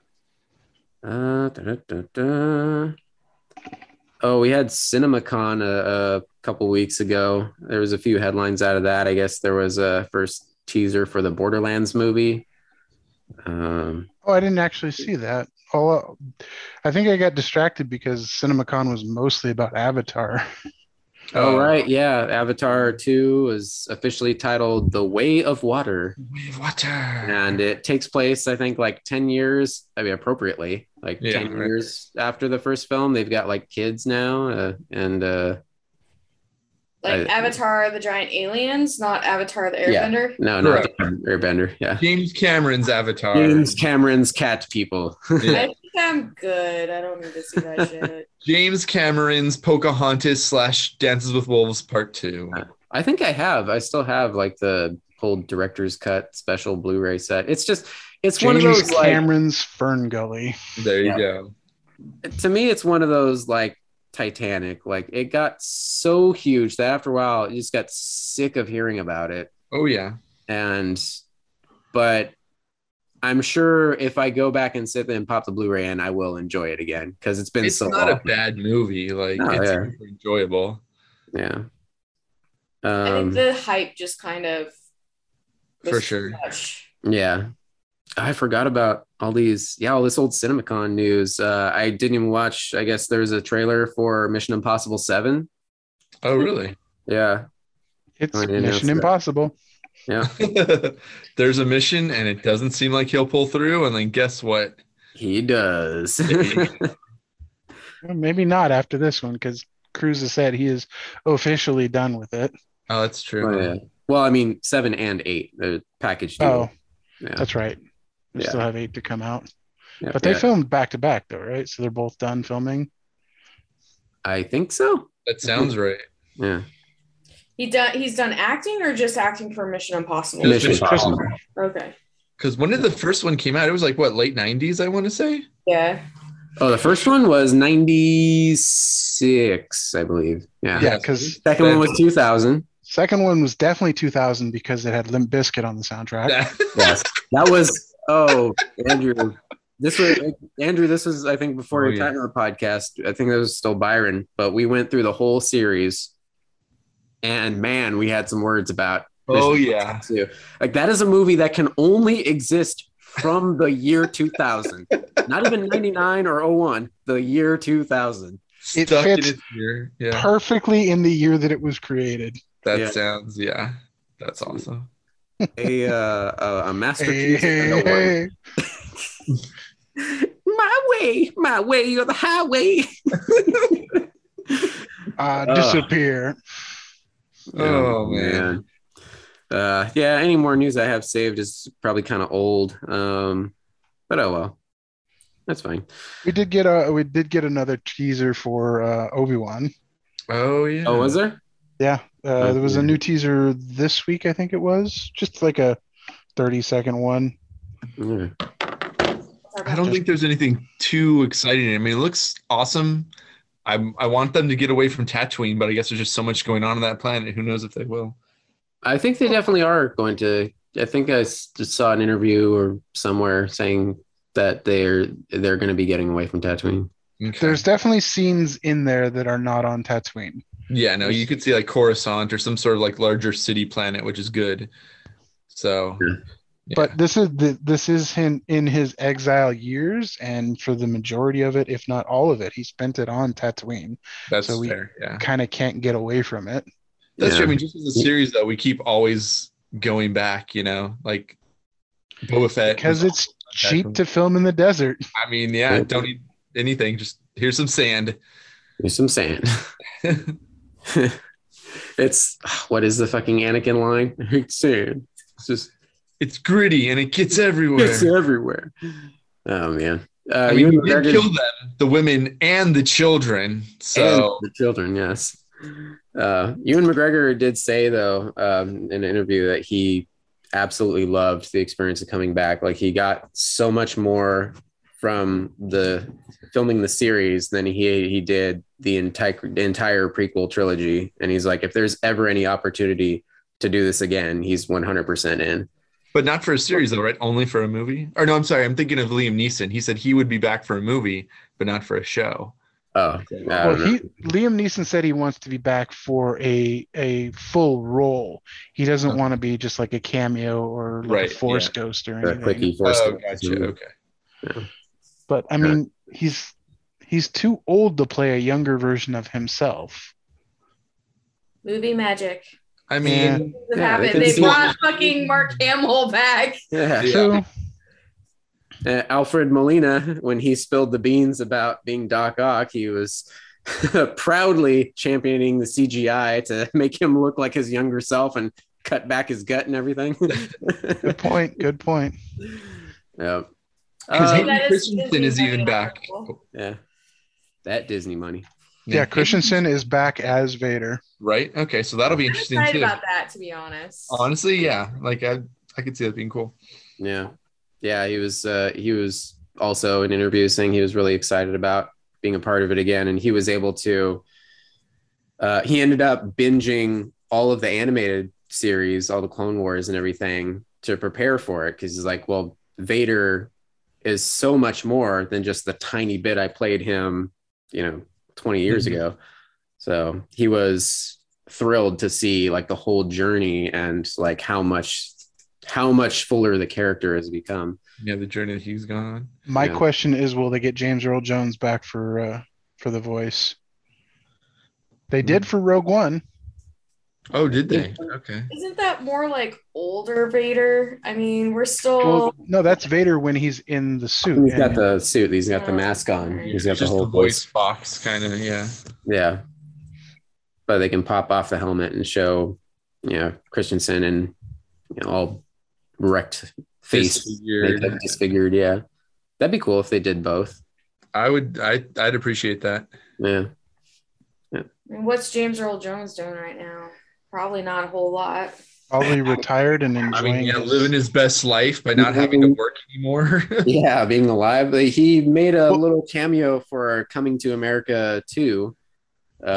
Oh, we had CinemaCon a couple weeks ago. There was a few headlines out of that. I guess there was a first teaser for the Borderlands movie. I didn't actually see that. I think I got distracted because CinemaCon was mostly about Avatar. Oh, right. Yeah. Avatar 2 is officially titled The Way of Water. Way of Water. And it takes place, I think, like 10 years. I mean, appropriately, like 10 years after the first film. They've got like kids now. Like Avatar the Giant Aliens, not Avatar the Airbender. Yeah. No, not Airbender. Yeah. James Cameron's Avatar. James Cameron's cat people. Yeah. I think I'm good. I don't need to see that shit. James Cameron's Pocahontas/Dances with Wolves Part 2. I think I have. I still have like the whole director's cut special Blu-ray set. It's just, it's James one of those Cameron's like Cameron's Fern Gully. There you go. To me, it's one of those like Titanic, like it got so huge that after a while you just got sick of hearing about it. Oh yeah. And but I'm sure if I go back and sit there and pop the Blu-ray in, I will enjoy it again because it's been so long. It's not a bad movie, like it's super enjoyable. Yeah. I think the hype just kind of for sure. Yeah. I forgot about all these, all this old CinemaCon news. I didn't even watch, I guess there's a trailer for Mission Impossible 7. Oh, really? Yeah. It's Mission Impossible. Yeah. There's a mission and it doesn't seem like he'll pull through. And then guess what? He does. Maybe not after this one because Cruise has said he is officially done with it. Oh, that's true. Oh, yeah. Well, I mean, 7 and 8, the package deal. Oh, yeah. That's right. They still have 8 to come out. Yep, but they filmed back to back though, right? So they're both done filming. I think so. That sounds right. Yeah. He's done acting or just acting for Mission Impossible? Mission Impossible. Okay. Because when did the first one came out? It was like what, late 90s, I want to say? Yeah. Oh, the first one was 96, I believe. Yeah. Yeah, because second one was 2000. Second one was definitely 2000 because it had Limp Bizkit on the soundtrack. Yes. That was Andrew. This was Andrew. This was, I think, before your time on the podcast. I think that was still Byron, but we went through the whole series, and man, we had some words about. Mission 2. Like that is a movie that can only exist from the year 2000, not even 99 or 01. The year 2000. It fits perfectly in the year that it was created. That sounds That's awesome. A masterpiece. My way, you're the highway. Disappear. Oh man. Any more news I have saved is probably kind of old. But oh well, that's fine. We did get another teaser for Obi-Wan. Oh yeah. Oh, was there? Yeah. There was a new teaser this week, I think it was. Just like a 30-second one. Yeah. I don't think there's anything too exciting. I mean, it looks awesome. I want them to get away from Tatooine, but I guess there's just so much going on that planet. Who knows if they will? I think they definitely are going to. I think I just saw an interview or somewhere saying that they're going to be getting away from Tatooine. Okay. There's definitely scenes in there that are not on Tatooine. Yeah, no, you could see like Coruscant or some sort of like larger city planet, which is good. So, but this is him in his exile years, and for the majority of it, if not all of it, he spent it on Tatooine. That's so fair. We kind of can't get away from it. That's true. I mean, just as a series, though, we keep always going back. You know, like Boba Fett, because it's cheap to film in the desert. I mean, don't need anything. Just here's some sand. Here's some sand. It's what is the fucking Anakin line? It's sand. It's gritty and it gets everywhere. It's everywhere. Oh man! I mean, you did kill them, the women and the children. So and the children, yes. Ewan McGregor did say though in an interview that he absolutely loved the experience of coming back. Like he got so much more from the filming the series than he did the entire prequel trilogy. And he's like, if there's ever any opportunity to do this again, he's 100% in. But not for a series though, right? Only for a movie? Or no, I'm sorry. I'm thinking of Liam Neeson. He said he would be back for a movie, but not for a show. Oh, well, Liam Neeson said he wants to be back for a full role. He doesn't want to be just like a cameo or like a force ghost or anything. Quickie force ghost. Gotcha. Okay. Yeah. But I mean, he's too old to play a younger version of himself. Movie magic. I mean, yeah, they brought fucking Mark Hamill back. Yeah. Yeah. Alfred Molina, when he spilled the beans about being Doc Ock, he was proudly championing the CGI to make him look like his younger self and cut back his gut and everything. Good point. Good point. Yeah. Because Christensen is even back. Yeah. That Disney money. Yeah, Christensen is back as Vader. Right? Okay, so that'll be interesting, I'm excited about that, to be honest. Honestly, yeah. Like, I could see that being cool. Yeah. Yeah, he was also in interviews saying he was really excited about being a part of it again. And he was able to... he ended up binging all of the animated series, all the Clone Wars and everything, to prepare for it. Because he's like, well, Vader is so much more than just the tiny bit I played him, 20 years ago. So he was thrilled to see like the whole journey and like how much fuller the character has become. Yeah, the journey that he's gone on. My question is, will they get James Earl Jones back for the voice? They did for Rogue One. Oh, did they? Okay. Isn't that more like older Vader? I mean, we're still... Well, no, that's Vader when he's in the suit. He's got the suit. He's got the mask on. He's got the whole voice box kind of, yeah. Yeah. But they can pop off the helmet and show, Christensen and all wrecked face. Disfigured, yeah. That'd be cool if they did both. I'd appreciate that. Yeah. Yeah. And what's James Earl Jones doing right now? Probably not a whole lot. Probably retired and enjoying living his best life by not having to work anymore. Yeah, being alive. He made a little cameo for Coming to America 2.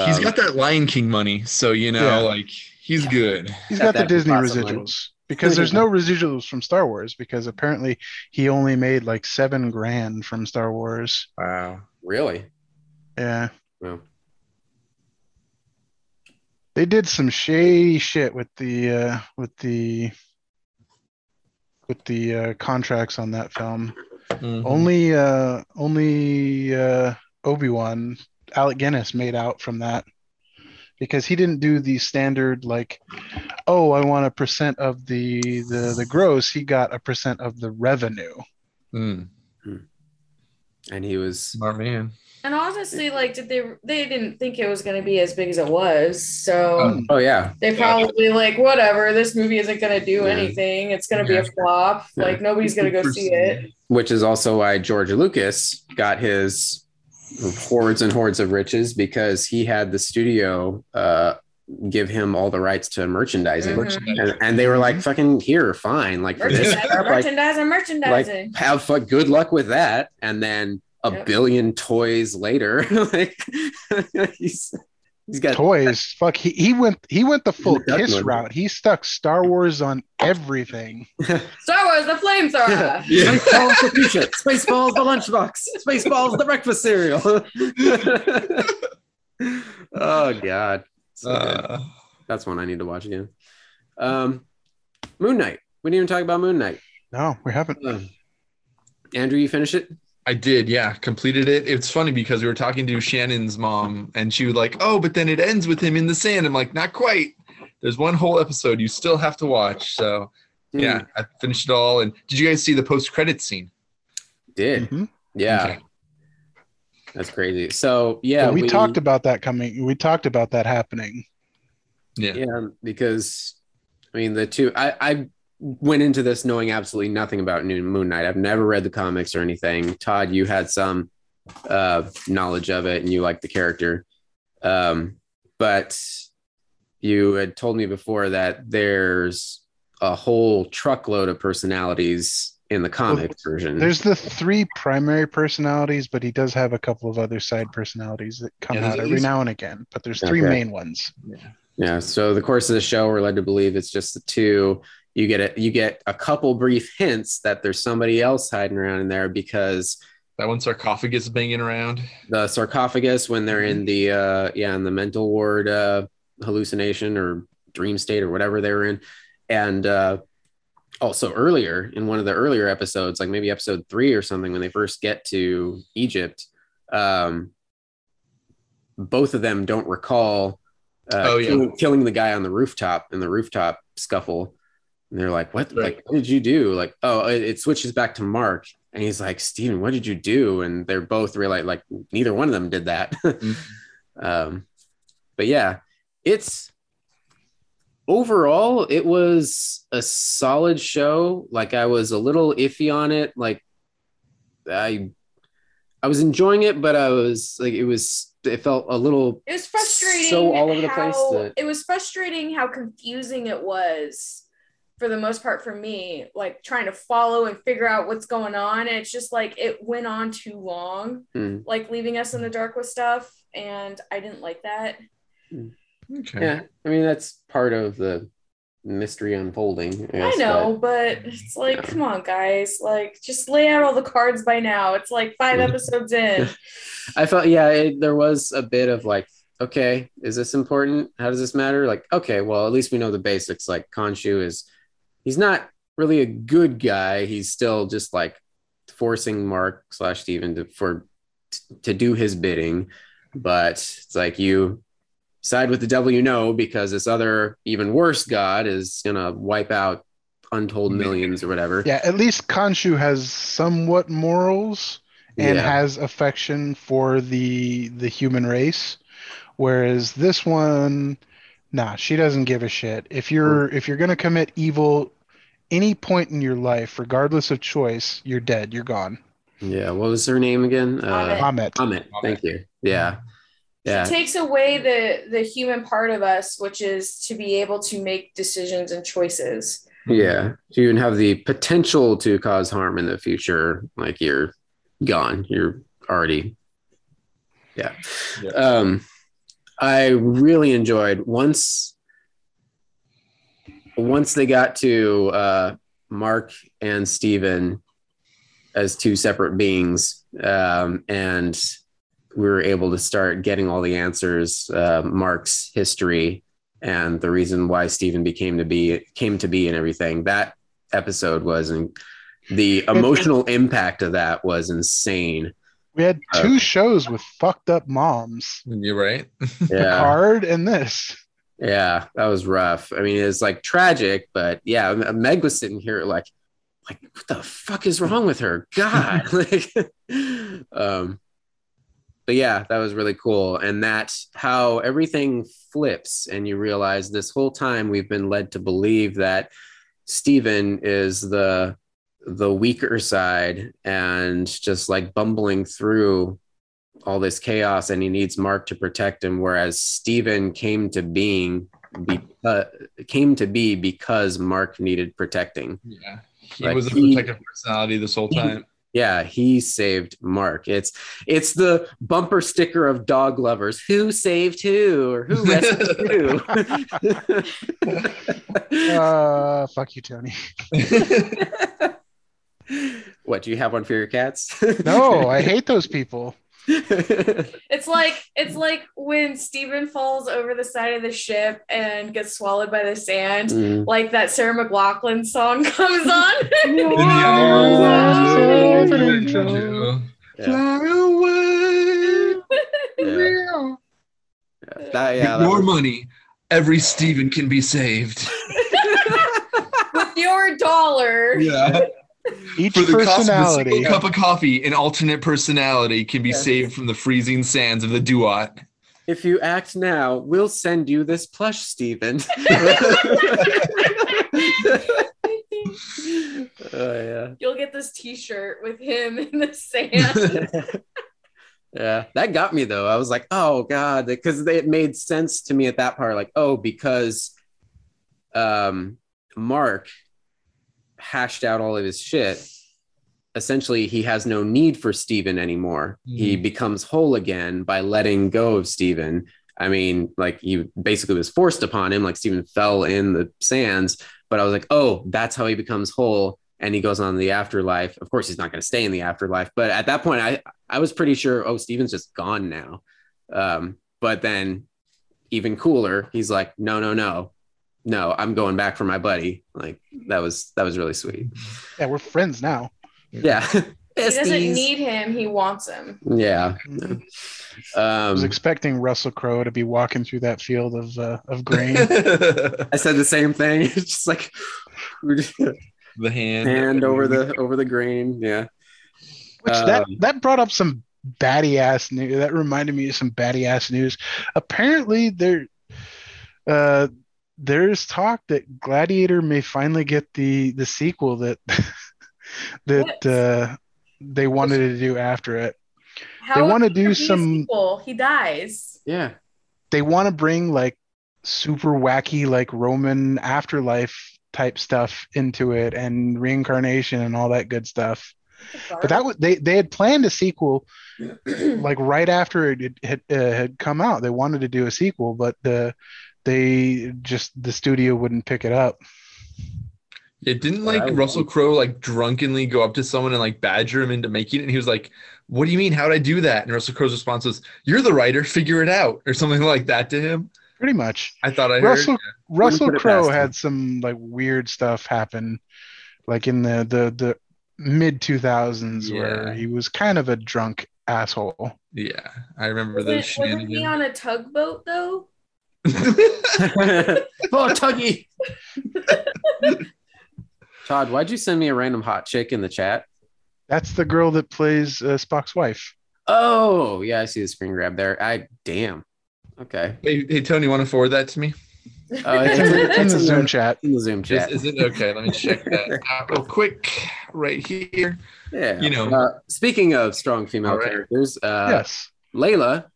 He's got that Lion King money, so, like, he's good. He's got the Disney residuals. Because there's no residuals from Star Wars, because apparently he only made, like, $7,000 from Star Wars. Wow. Really? Yeah. Wow. They did some shady shit with the contracts on that film. Mm-hmm. Only Obi-Wan, Alec Guinness, made out from that, because he didn't do the standard like, oh, I want a percent of the gross. He got a percent of the revenue. Mm-hmm. And he was smart man. And honestly, like, they didn't think it was going to be as big as it was. So, oh yeah, they probably like, whatever, this movie isn't going to do anything. It's going to be a flop. Yeah. Like, nobody's going to go see it. Which is also why George Lucas got his hordes and hordes of riches, because he had the studio give him all the rights to merchandising. Mm-hmm. And they were like, fucking here, fine. Like, for this crap, merchandising. Like, have good luck with that. And then a billion toys later, like he's got toys. Fuck, he went the full Kiss route. He stuck Star Wars on everything. Star Wars, the flamethrower. Yeah. Spaceballs, the pizza. Spaceballs, the lunchbox. Spaceballs, the breakfast cereal. Oh God, so good. That's one I need to watch again. Moon Knight. We didn't even talk about Moon Knight. No, we haven't. Andrew, you finish it? I did, yeah. Completed it. It's funny because we were talking to Shannon's mom, and she was like, "Oh, but then it ends with him in the sand." I'm like, "Not quite. There's one whole episode you still have to watch." So, yeah, I finished it all. And did you guys see the post-credits scene? Did yeah, okay. That's crazy. So yeah, we talked about that coming. We talked about that happening. Yeah, because I mean, the two. I went into this knowing absolutely nothing about Moon Knight. I've never read the comics or anything. Todd, you had some knowledge of it and you liked the character. But you had told me before that there's a whole truckload of personalities in the comics version. There's the three primary personalities, but he does have a couple of other side personalities that come out every now and again. But there's three main ones. Yeah, so the course of the show, we're led to believe it's just the two. You get a couple brief hints that there's somebody else hiding around in there, because that one sarcophagus banging around. The sarcophagus, when they're in the in the mental ward hallucination or dream state or whatever they were in, and also earlier in one of the earlier episodes, like maybe episode 3 or something, when they first get to Egypt, both of them don't recall killing the guy on the rooftop in the rooftop scuffle. And they're like, what? Right. Like, what did you do? Like, oh, it switches back to Mark. And he's like, Steven, what did you do? And they're both realized, like, neither one of them did that. Mm-hmm. But yeah, it's overall, it was a solid show. Like, I was a little iffy on it. Like, I was enjoying it, but I was like, it felt a little. It was frustrating. So all over the place. It was frustrating how confusing it was. For the most part for me, like trying to follow and figure out what's going on. And it's just like, it went on too long, like leaving us in the dark with stuff. And I didn't like that. Okay. Yeah. I mean, that's part of the mystery unfolding. I guess, I know, but it's like, yeah. Come on guys, like just lay out all the cards by now. It's like 5 episodes in. I felt, yeah, there was a bit of like, okay, is this important? How does this matter? Like, okay, well, at least we know the basics. Like Khonshu is, he's not really a good guy. He's still just like forcing Mark/Steven to do his bidding. But it's like, you side with the devil, you know, because this other even worse god is going to wipe out untold millions or whatever. Yeah, at least Khonshu has somewhat morals and has affection for the human race. Whereas this one, nah, she doesn't give a shit. If you're going to commit evil any point in your life, regardless of choice, you're dead. You're gone. Yeah. What was her name again? Amit. Thank you. Yeah. Yeah. She takes away the human part of us, which is to be able to make decisions and choices. Yeah. So you have the potential to cause harm in the future. Like you're gone. You're already. Yeah. Yes. I really enjoyed once they got to Mark and Steven as two separate beings, and we were able to start getting all the answers, Mark's history and the reason why Steven came to be and everything. That episode was, and the emotional impact of that was insane. We had 2 shows with fucked up moms. You're right. Yeah. Picard and this. Yeah, that was rough. I mean, it's like tragic, but yeah, Meg was sitting here like what the fuck is wrong with her? God. But yeah, that was really cool. And that's how everything flips. And you realize this whole time we've been led to believe that Steven is the weaker side and just like bumbling through all this chaos, and he needs Mark to protect him, whereas Steven came to be because Mark needed protecting. Yeah, he was a protective personality this whole time. Yeah, he saved Mark. It's the bumper sticker of dog lovers. Who saved who, or who rescued who? Fuck you, Tony. What, do you have one for your cats? No, I hate those people. It's like when Steven falls over the side of the ship and gets swallowed by the sand, like that Sarah McLachlan song comes on. With your money, every Steven can be saved. With your $1. Yeah. Each for the personality, cost of a cup of coffee, an alternate personality can be saved from the freezing sands of the Duat. If you act now, we'll send you this plush, Steven. You'll get this T-shirt with him in the sand. Yeah, that got me though. I was like, oh god, because it made sense to me at that part. Like, oh, because Mark hashed out all of his shit, essentially he has no need for Steven anymore. He becomes whole again by letting go of Steven. I mean, like, he basically was forced upon him, like Steven fell in the sands, but I was like, oh, that's how he becomes whole and he goes on to the afterlife. Of course he's not going to stay in the afterlife, but at that point I was pretty sure, oh, Steven's just gone now. But then even cooler, he's like, no, I'm going back for my buddy. Like that was really sweet. Yeah, we're friends now. Yeah. Besties. He doesn't need him. He wants him. Yeah. I was expecting Russell Crowe to be walking through that field of grain. I said the same thing. It's just like the hand over the grain. Yeah. Which that brought up some batty ass news. That reminded me of some batty ass news. Apparently, there's talk that Gladiator may finally get the sequel that they wanted to do after it. They want to do some sequel? He dies. Yeah. They want to bring like super wacky like Roman afterlife type stuff into it and reincarnation and all that good stuff. But that was they had planned a sequel like right after it had come out. They wanted to do a sequel, but the studio wouldn't pick it up. It didn't Russell Crowe like drunkenly go up to someone and like badger him into making it, and he was like, "What do you mean? How did I do that?" And Russell Crowe's response was, "You're the writer, figure it out," or something like that to him. Pretty much. I thought I heard Russell Crowe had some like weird stuff happen, like in the mid 2000s, where he was kind of a drunk asshole. Yeah, I remember those shenanigans. Wasn't he on a tugboat though? Oh, Tuggy. Todd, why'd you send me a random hot chick in the chat? That's the girl that plays Spock's wife. Oh, yeah, I see the screen grab there. Damn. Okay. Hey, Tony, want to forward that to me? It's in the Zoom chat. In the Zoom chat. Is it okay? Let me check that out real quick, right here. Yeah. You know, speaking of strong female characters, yes, Layla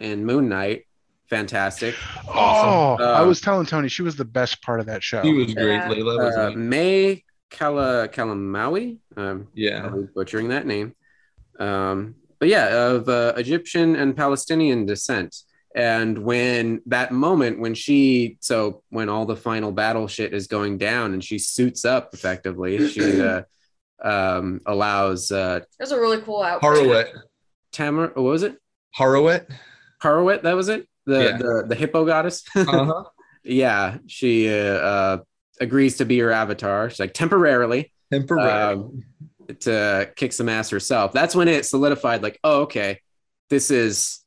in Moon Knight. Fantastic. Awesome. I was telling Tony she was the best part of that show. She was great. Layla was May Kalamaui. Probably butchering that name. But yeah, of Egyptian and Palestinian descent. And when that moment when when all the final battle shit is going down and she suits up effectively, she allows it was a really cool outfit. Horowit, that was it? The hippo goddess. Uh-huh. Yeah, she agrees to be her avatar. She's like temporarily to kick some ass herself. That's when it solidified. Like, oh, okay, this is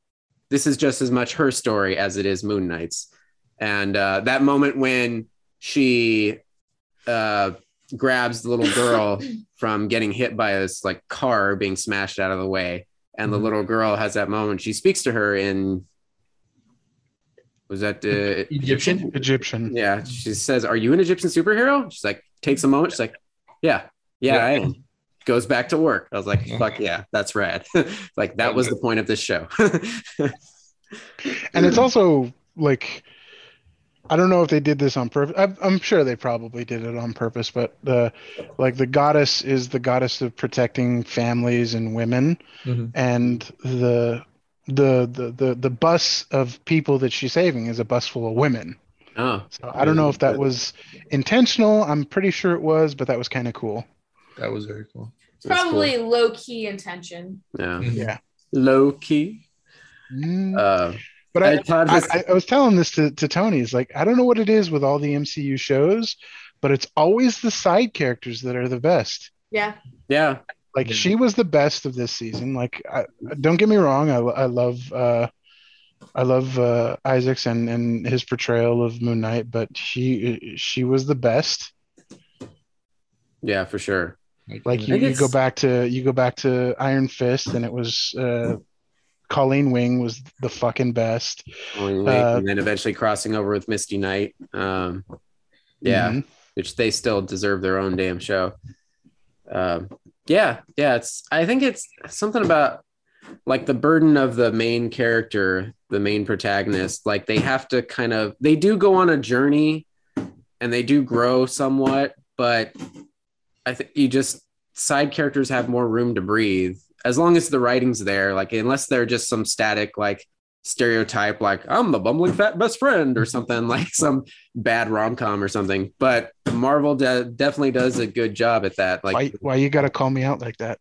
just as much her story as it is Moon Knight's. And that moment when she grabs the little girl from getting hit by this like car being smashed out of the way, and the little girl has that moment. She speaks to her in. Was that Egyptian? Egyptian. Yeah. She says, "Are you an Egyptian superhero?" She's like, takes a moment. She's like, yeah, I am. Goes back to work. I was like, fuck yeah, that's rad. Like, that was the point of this show. And it's also like, I don't know if they did this on purpose. I'm sure they probably did it on purpose, but like the goddess is the goddess of protecting families and women, and the bus of people that she's saving is a bus full of women. Oh, so I don't know if that was intentional. I'm pretty sure it was, but that was kind of cool. That was very cool. Probably cool. Low key intention. Yeah. Yeah. Low key. But I was telling this to Tony. It's like, I don't know what it is with all the MCU shows, but it's always the side characters that are the best. Yeah. Yeah. Like, she was the best of this season. Like, don't get me wrong. I love Isaacs and his portrayal of Moon Knight, but she was the best. Yeah, for sure. Like you go back to Iron Fist, and it was Colleen Wing was the fucking best. And then eventually crossing over with Misty Knight. Which they still deserve their own damn show. Yeah. I think it's something about like the burden of the main character, the main protagonist. Like they have to they do go on a journey and they do grow somewhat, but I think side characters have more room to breathe as long as the writing's there. Like, unless they're just some static, like stereotype, like I'm the bumbling fat best friend or something, like some bad rom-com or something. But Marvel definitely does a good job at that. Like, why you gotta call me out like that?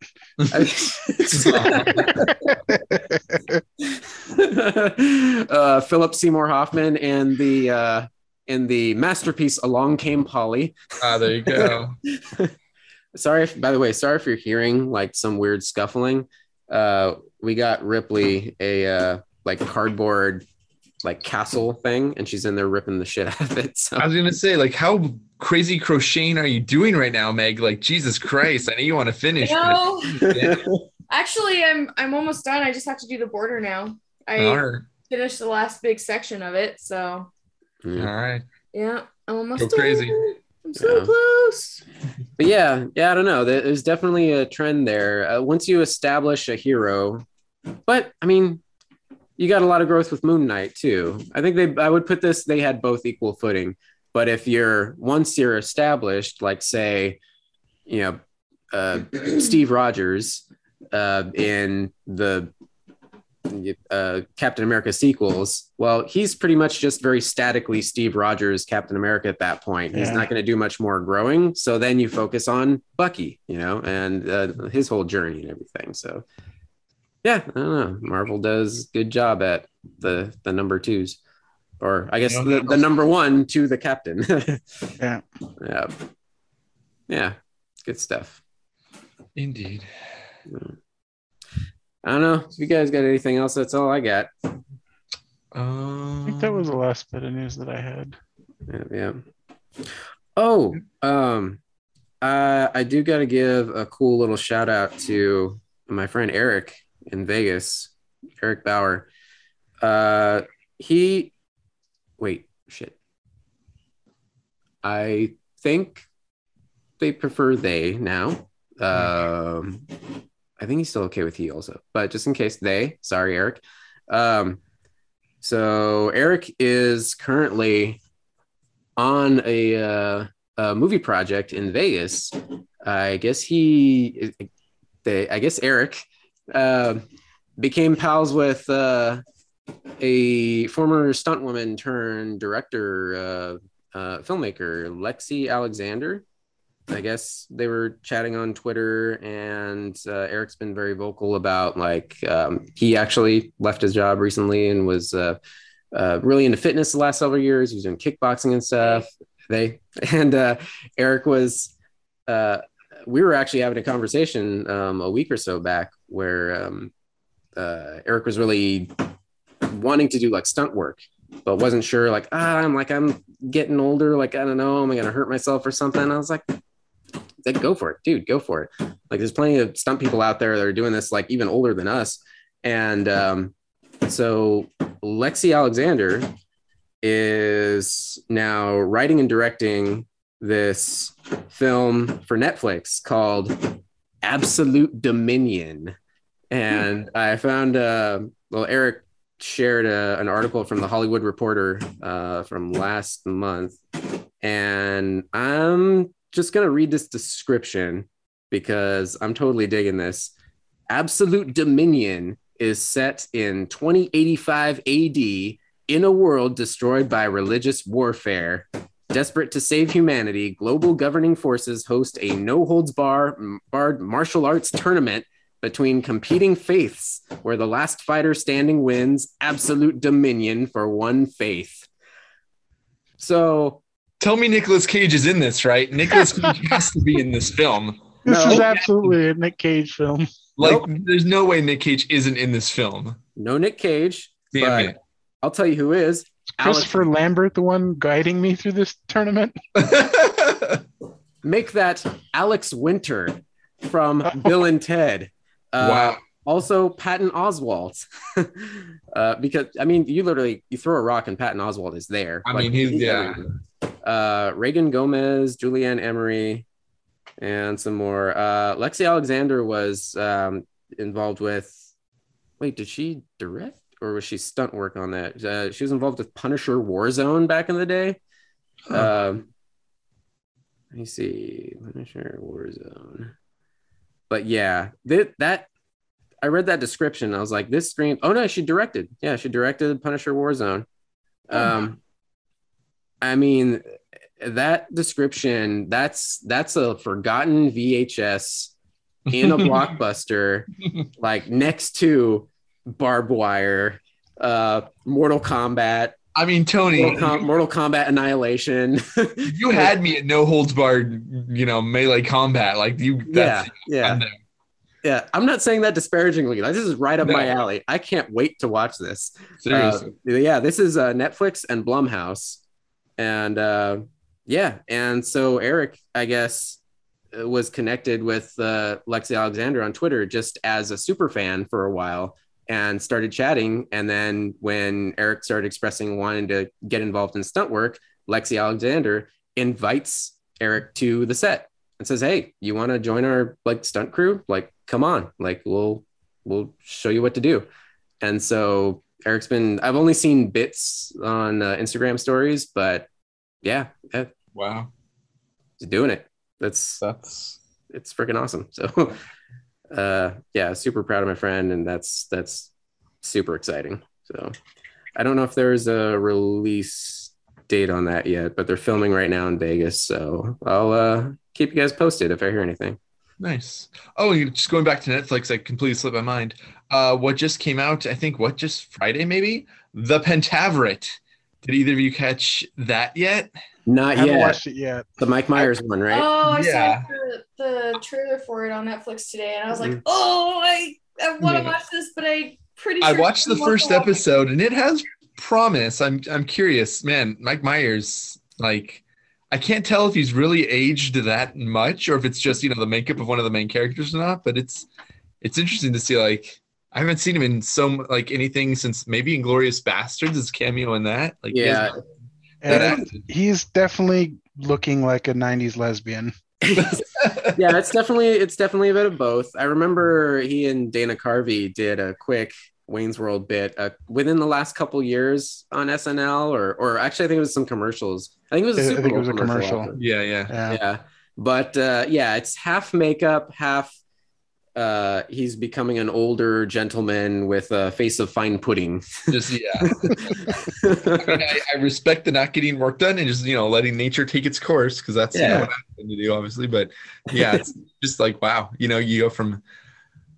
Philip Seymour Hoffman and in the masterpiece Along Came Polly. Ah, there you go. Sorry, if, by the way, sorry if you're hearing like some weird scuffling. We got Ripley a like cardboard like castle thing, and she's in there ripping the shit out of it. So. I was gonna say, like, how crazy crocheting are you doing right now, Meg? Like, Jesus Christ! I know you want to finish. No. Actually, I'm almost done. I just have to do the border now. I finished the last big section of it, so. Yeah. All right. Yeah, I'm almost done. Go crazy. I'm so close. But yeah, I don't know. There's definitely a trend there. Once you establish a hero, but I mean, you got a lot of growth with Moon Knight too. I think I would put this, they had both equal footing. But if once you're established, like say, you know, Steve Rogers in the Captain America sequels, well, he's pretty much just very statically Steve Rogers Captain America at that point. He's not going to do much more growing, so then you focus on Bucky, you know, and his whole journey and everything. So yeah, I don't know, Marvel does a good job at the number twos, or I guess the number one to the captain. yeah, good stuff indeed. I don't know if you guys got anything else. That's all I got. I think that was the last bit of news that I had. Yeah. Oh, I do got to give a cool little shout out to my friend Eric in Vegas, Eric Bauer. I think they prefer they now. I think he's still okay with he also, but just in case they, sorry, Eric. So Eric is currently on a movie project in Vegas. I guess Eric became pals with a former stunt woman turned director, filmmaker, Lexi Alexander. I guess they were chatting on Twitter, and Eric's been very vocal about like he actually left his job recently and was really into fitness the last several years. He was doing kickboxing and stuff. Eric was we were actually having a conversation a week or so back where Eric was really wanting to do like stunt work, but wasn't sure like, I'm getting older. Like, I don't know, am I going to hurt myself or something? I was like, go for it, dude, go for it. Like, there's plenty of stunt people out there that are doing this, like even older than us. And so Lexi Alexander is now writing and directing this film for Netflix called Absolute Dominion. And I found Eric shared an article from the Hollywood Reporter from last month, and I'm just going to read this description because I'm totally digging this. Absolute Dominion is set in 2085 AD in a world destroyed by religious warfare. Desperate to save humanity, global governing forces host a no-holds-barred martial arts tournament between competing faiths where the last fighter standing wins absolute dominion for one faith. So... Tell me Nicolas Cage is in this, right? Nicolas Cage has to be in this film. This is absolutely a Nick Cage film. Like, There's no way Nick Cage isn't in this film. No Nick Cage, but I'll tell you who is. Christopher Lambert, the one guiding me through this tournament. Make that Alex Winter from Bill and Ted. Wow. Also, Patton Oswalt, because I mean, you throw a rock and Patton Oswalt is there. I mean, he's Reagan Gomez, Julianne Emery, and some more. Lexi Alexander was involved with. Wait, did she direct or was she stunt work on that? She was involved with Punisher Warzone back in the day. Let me see, Punisher Warzone. But yeah, I read that description. I was like, this screen. Oh no, she directed. Yeah, she directed Punisher Warzone. I mean, that description, that's a forgotten VHS in a blockbuster, like next to Barbed Wire, Mortal Kombat, I mean, Tony, Mortal Kombat Annihilation. You had me at no holds barred, you know, melee combat. Like you, I'm not saying that disparagingly. This is right up my alley. I can't wait to watch this. Seriously. This is Netflix and Blumhouse, and and so Eric, I guess, was connected with Lexi Alexander on Twitter just as a super fan for a while, and started chatting. And then when Eric started expressing wanting to get involved in stunt work, Lexi Alexander invites Eric to the set and says, "Hey, you want to join our like stunt crew? Like, come on, like we'll show you what to do." And so Eric's been, I've only seen bits on Instagram stories, but wow, he's doing it. That's it's freaking awesome. So super proud of my friend, and that's super exciting. So I don't know if there's a release date on that yet, but they're filming right now in Vegas, so I'll keep you guys posted if I hear anything. Nice. Oh, just going back to Netflix, I completely slipped my mind. What just came out, I think just Friday maybe? The Pentaveret. Did either of you catch that yet? Not yet. I haven't watched it yet. The Mike Myers one, right? Oh, I saw the trailer for it on Netflix today, and I was like, oh, I want to watch this, but I'm pretty sure. I watched the first episode, and it has promise. I'm curious. Man, Mike Myers, like, I can't tell if he's really aged that much or if it's just, you know, the makeup of one of the main characters or not, but it's interesting to see, like, I haven't seen him in anything since maybe Inglourious Bastards, his cameo in that. Like, yeah. And he's definitely looking like a 90s lesbian. Yeah, it's definitely a bit of both. I remember he and Dana Carvey did a quick Wayne's World bit within the last couple years on SNL, or actually I think it was some commercials. I think it was a commercial. Yeah. But it's half makeup, half he's becoming an older gentleman with a face of fine pudding. I respect the not getting work done and just, you know, letting nature take its course, because that's what I'm going to do, obviously. But yeah, it's just like, wow, you know, you go from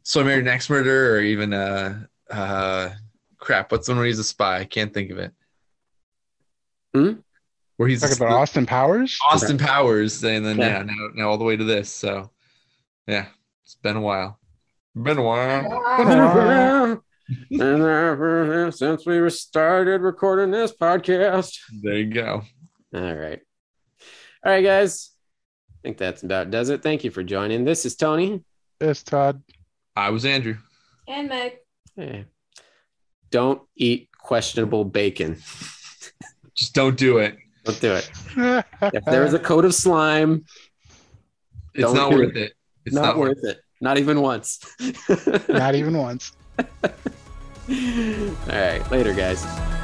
So I Married an Axe Murderer, or even what's the one where he's a spy? I can't think of it. Where he's talking about Austin Powers, and then now all the way to this. So yeah. It's been a while. Been a while. Since we started recording this podcast. There you go. All right, guys. I think that's about does it. Thank you for joining. This is Tony. This is Todd. I was Andrew. And Meg. Hey. Don't eat questionable bacon. Just don't do it. Don't do it. If there is a coat of slime, it's not worth it. It's not worth it. Not even once. Not even once. All right. Later, guys.